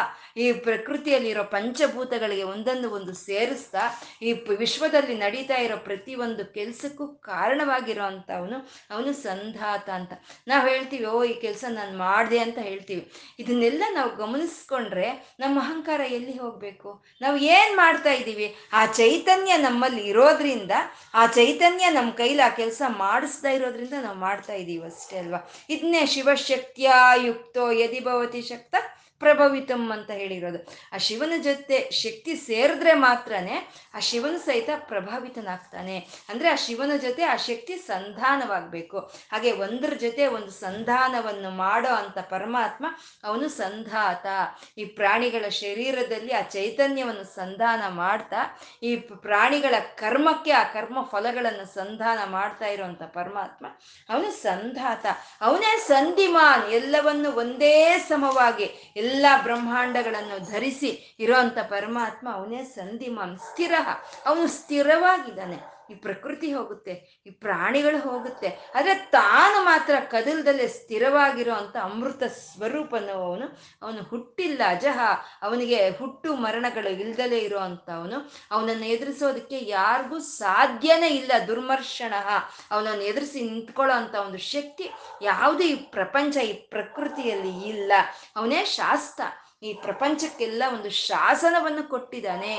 ಈ ಪ್ರಕೃತಿಯಲ್ಲಿರೋ ಪಂಚಭೂತಗಳಿಗೆ ಒಂದನ್ನು ಒಂದು ಸೇರಿಸ್ತಾ, ಈ ವಿಶ್ವದಲ್ಲಿ ನಡೀತಾ ಇರೋ ಪ್ರತಿಯೊಂದು ಕೆಲಸಕ್ಕೂ ಕಾರಣವಾಗಿರೋ ಅಂತವನು ಅವನು ಸಂಧಾತ ಅಂತ. ನಾವು ಹೇಳ್ತೀವಿ, ಓ ಈ ಕೆಲಸ ನಾನು ಮಾಡಿದೆ ಅಂತ ಹೇಳ್ತೀವಿ. ಇದನ್ನೆಲ್ಲ ನಾವು ಗಮನಿಸ್ಕೊಂಡ್ರೆ ನಮ್ಮ ಅಹಂಕಾರ ಎಲ್ಲಿ ಹೋಗ್ಬೇಕು? ನಾವು ಏನ್ ಮಾಡ್ತಾ ಇದ್ದೀವಿ? ಆ ಚೈತನ್ಯ ನಮ್ಮಲ್ಲಿ ಇರೋದ್ರಿಂದ, ಆ ಚೈತನ್ಯ ನಮ್ಮ ಕೈಲಿ ಆ ಕೆಲಸ ಮಾಡಿಸ್ತಾ ಇರೋದ್ರಿಂದ ನಾವು ಮಾಡ್ತಾ ಇದ್ದೀವಿ ಅಷ್ಟೇ ಅಲ್ವಾ. ಇದನ್ನೇ ಶಿವಶಕ್ತಿಯುಕ್ತೋ ಯದಿ ಭವತಿ ಶಕ್ತ ಪ್ರಭವಿತಂ ಅಂತ ಹೇಳಿರೋದು. ಆ ಶಿವನ ಜೊತೆ ಶಕ್ತಿ ಸೇರಿದ್ರೆ ಮಾತ್ರನೇ ಆ ಶಿವನು ಸಹಿತ ಪ್ರಭಾವಿತನಾಗ್ತಾನೆ. ಅಂದ್ರೆ ಆ ಶಿವನ ಜೊತೆ ಆ ಶಕ್ತಿ ಸಂಧಾನವಾಗಬೇಕು. ಹಾಗೆ ಒಂದ್ರ ಜೊತೆ ಒಂದು ಸಂಧಾನವನ್ನು ಮಾಡೋ ಅಂತ ಪರಮಾತ್ಮ ಅವನು ಸಂಧಾತ. ಈ ಪ್ರಾಣಿಗಳ ಶರೀರದಲ್ಲಿ ಆ ಚೈತನ್ಯವನ್ನು ಸಂಧಾನ ಮಾಡ್ತಾ, ಈ ಪ್ರಾಣಿಗಳ ಕರ್ಮಕ್ಕೆ ಆ ಕರ್ಮ ಫಲಗಳನ್ನು ಸಂಧಾನ ಮಾಡ್ತಾ ಇರುವಂತ ಪರಮಾತ್ಮ ಅವನು ಸಂಧಾತ. ಅವನೇ ಸಂಧಿಮಾನ್, ಎಲ್ಲವನ್ನು ಒಂದೇ ಸಮವಾಗಿ ಎಲ್ಲ ಬ್ರಹ್ಮಾಂಡಗಳನ್ನು ಧರಿಸಿ ಇರೋಂಥ ಪರಮಾತ್ಮ ಅವನೇ ಸಂಧಿಮಾನ್ ಸ್ಥಿರ. ಅವನು ಸ್ಥಿರವಾಗಿದ್ದಾನೆ. ಈ ಪ್ರಕೃತಿ ಹೋಗುತ್ತೆ, ಈ ಪ್ರಾಣಿಗಳು ಹೋಗುತ್ತೆ, ಆದರೆ ತಾನು ಮಾತ್ರ ಕದಲ್ದಲ್ಲೇ ಸ್ಥಿರವಾಗಿರೋ ಅಂಥ ಅಮೃತ ಸ್ವರೂಪನು ಅವನು. ಅವನು ಹುಟ್ಟಿಲ್ಲ ಅಜಹ, ಅವನಿಗೆ ಹುಟ್ಟು ಮರಣಗಳು ಇಲ್ದಲೇ ಇರೋ ಅಂಥವನು. ಅವನನ್ನು ಎದುರಿಸೋದಕ್ಕೆ ಯಾರಿಗೂ ಸಾಧ್ಯನೇ ಇಲ್ಲ. ದುರ್ಮರ್ಷಣ, ಅವನನ್ನು ಎದುರಿಸಿ ನಿಂತ್ಕೊಳ್ಳೋ ಅಂಥ ಒಂದು ಶಕ್ತಿ ಯಾವುದೇ ಈ ಪ್ರಪಂಚ ಈ ಪ್ರಕೃತಿಯಲ್ಲಿ ಇಲ್ಲ. ಅವನೇ ಶಾಸ್ತ, ಈ ಪ್ರಪಂಚಕ್ಕೆಲ್ಲ ಒಂದು ಶಾಸನವನ್ನು ಕೊಟ್ಟಿದ್ದಾನೆ.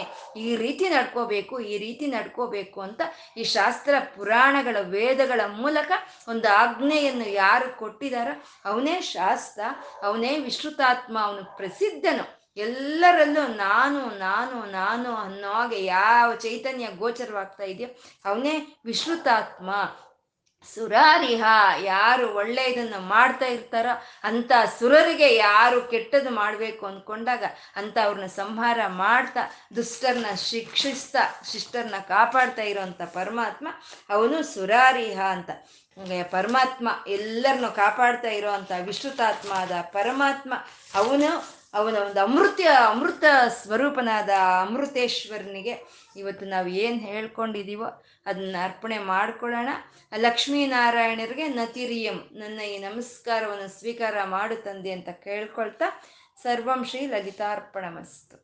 ಈ ರೀತಿ ನಡ್ಕೋಬೇಕು, ಈ ರೀತಿ ನಡ್ಕೋಬೇಕು ಅಂತ ಈ ಶಾಸ್ತ್ರ ಪುರಾಣಗಳ ವೇದಗಳ ಮೂಲಕ ಒಂದು ಆಜ್ಞೆಯನ್ನು ಯಾರು ಕೊಟ್ಟಿದಾರ ಅವನೇ ಶಾಸ್ತ, ಅವನೇ ವಿಶ್ರುತಾತ್ಮ. ಅವನು ಪ್ರಸಿದ್ಧನು. ಎಲ್ಲರಲ್ಲೂ ನಾನು ನಾನು ನಾನು ಅನ್ನೋ ಹಾಗೆ ಯಾವ ಚೈತನ್ಯ ಗೋಚರವಾಗ್ತಾ ಇದೆಯೋ ಅವನೇ ವಿಶ್ರುತಾತ್ಮ. ಸುರಾರಿಹ, ಯಾರು ಒಳ್ಳೆಯದನ್ನು ಮಾಡ್ತಾ ಇರ್ತಾರೋ ಅಂಥ ಸುರರಿಗೆ ಯಾರು ಕೆಟ್ಟದ್ದು ಮಾಡಬೇಕು ಅಂದ್ಕೊಂಡಾಗ ಅಂತ ಅವ್ರನ್ನ ಸಂಹಾರ ಮಾಡ್ತಾ, ದುಷ್ಟರನ್ನ ಶಿಕ್ಷಿಸ್ತಾ, ಶಿಷ್ಟರನ್ನ ಕಾಪಾಡ್ತಾ ಇರೋವಂಥ ಪರಮಾತ್ಮ ಅವನು ಸುರಾರಿಹ ಅಂತ. ಪರಮಾತ್ಮ ಎಲ್ಲರನ್ನು ಕಾಪಾಡ್ತಾ ಇರೋವಂಥ ವಿಶ್ರುತಾತ್ಮ ಆದ ಪರಮಾತ್ಮ ಅವನು ಅವನ ಒಂದು ಅಮೃತ ಅಮೃತ ಸ್ವರೂಪನಾದ ಅಮೃತೇಶ್ವರನಿಗೆ ಇವತ್ತು ನಾವು ಏನು ಹೇಳ್ಕೊಂಡಿದ್ದೀವೋ ಅದನ್ನ ಅರ್ಪಣೆ ಮಾಡ್ಕೊಳ್ಳೋಣ. ಲಕ್ಷ್ಮೀನಾರಾಯಣರಿಗೆ ನತಿರಿಯಂ, ನನ್ನ ಈ ನಮಸ್ಕಾರವನ್ನು ಸ್ವೀಕಾರ ಮಾಡು ತಂದೆ ಅಂತ ಕೇಳ್ಕೊಳ್ತಾ ಸರ್ವಂ ಶ್ರೀ ಲಲಿತಾರ್ಪಣಮಸ್ತು.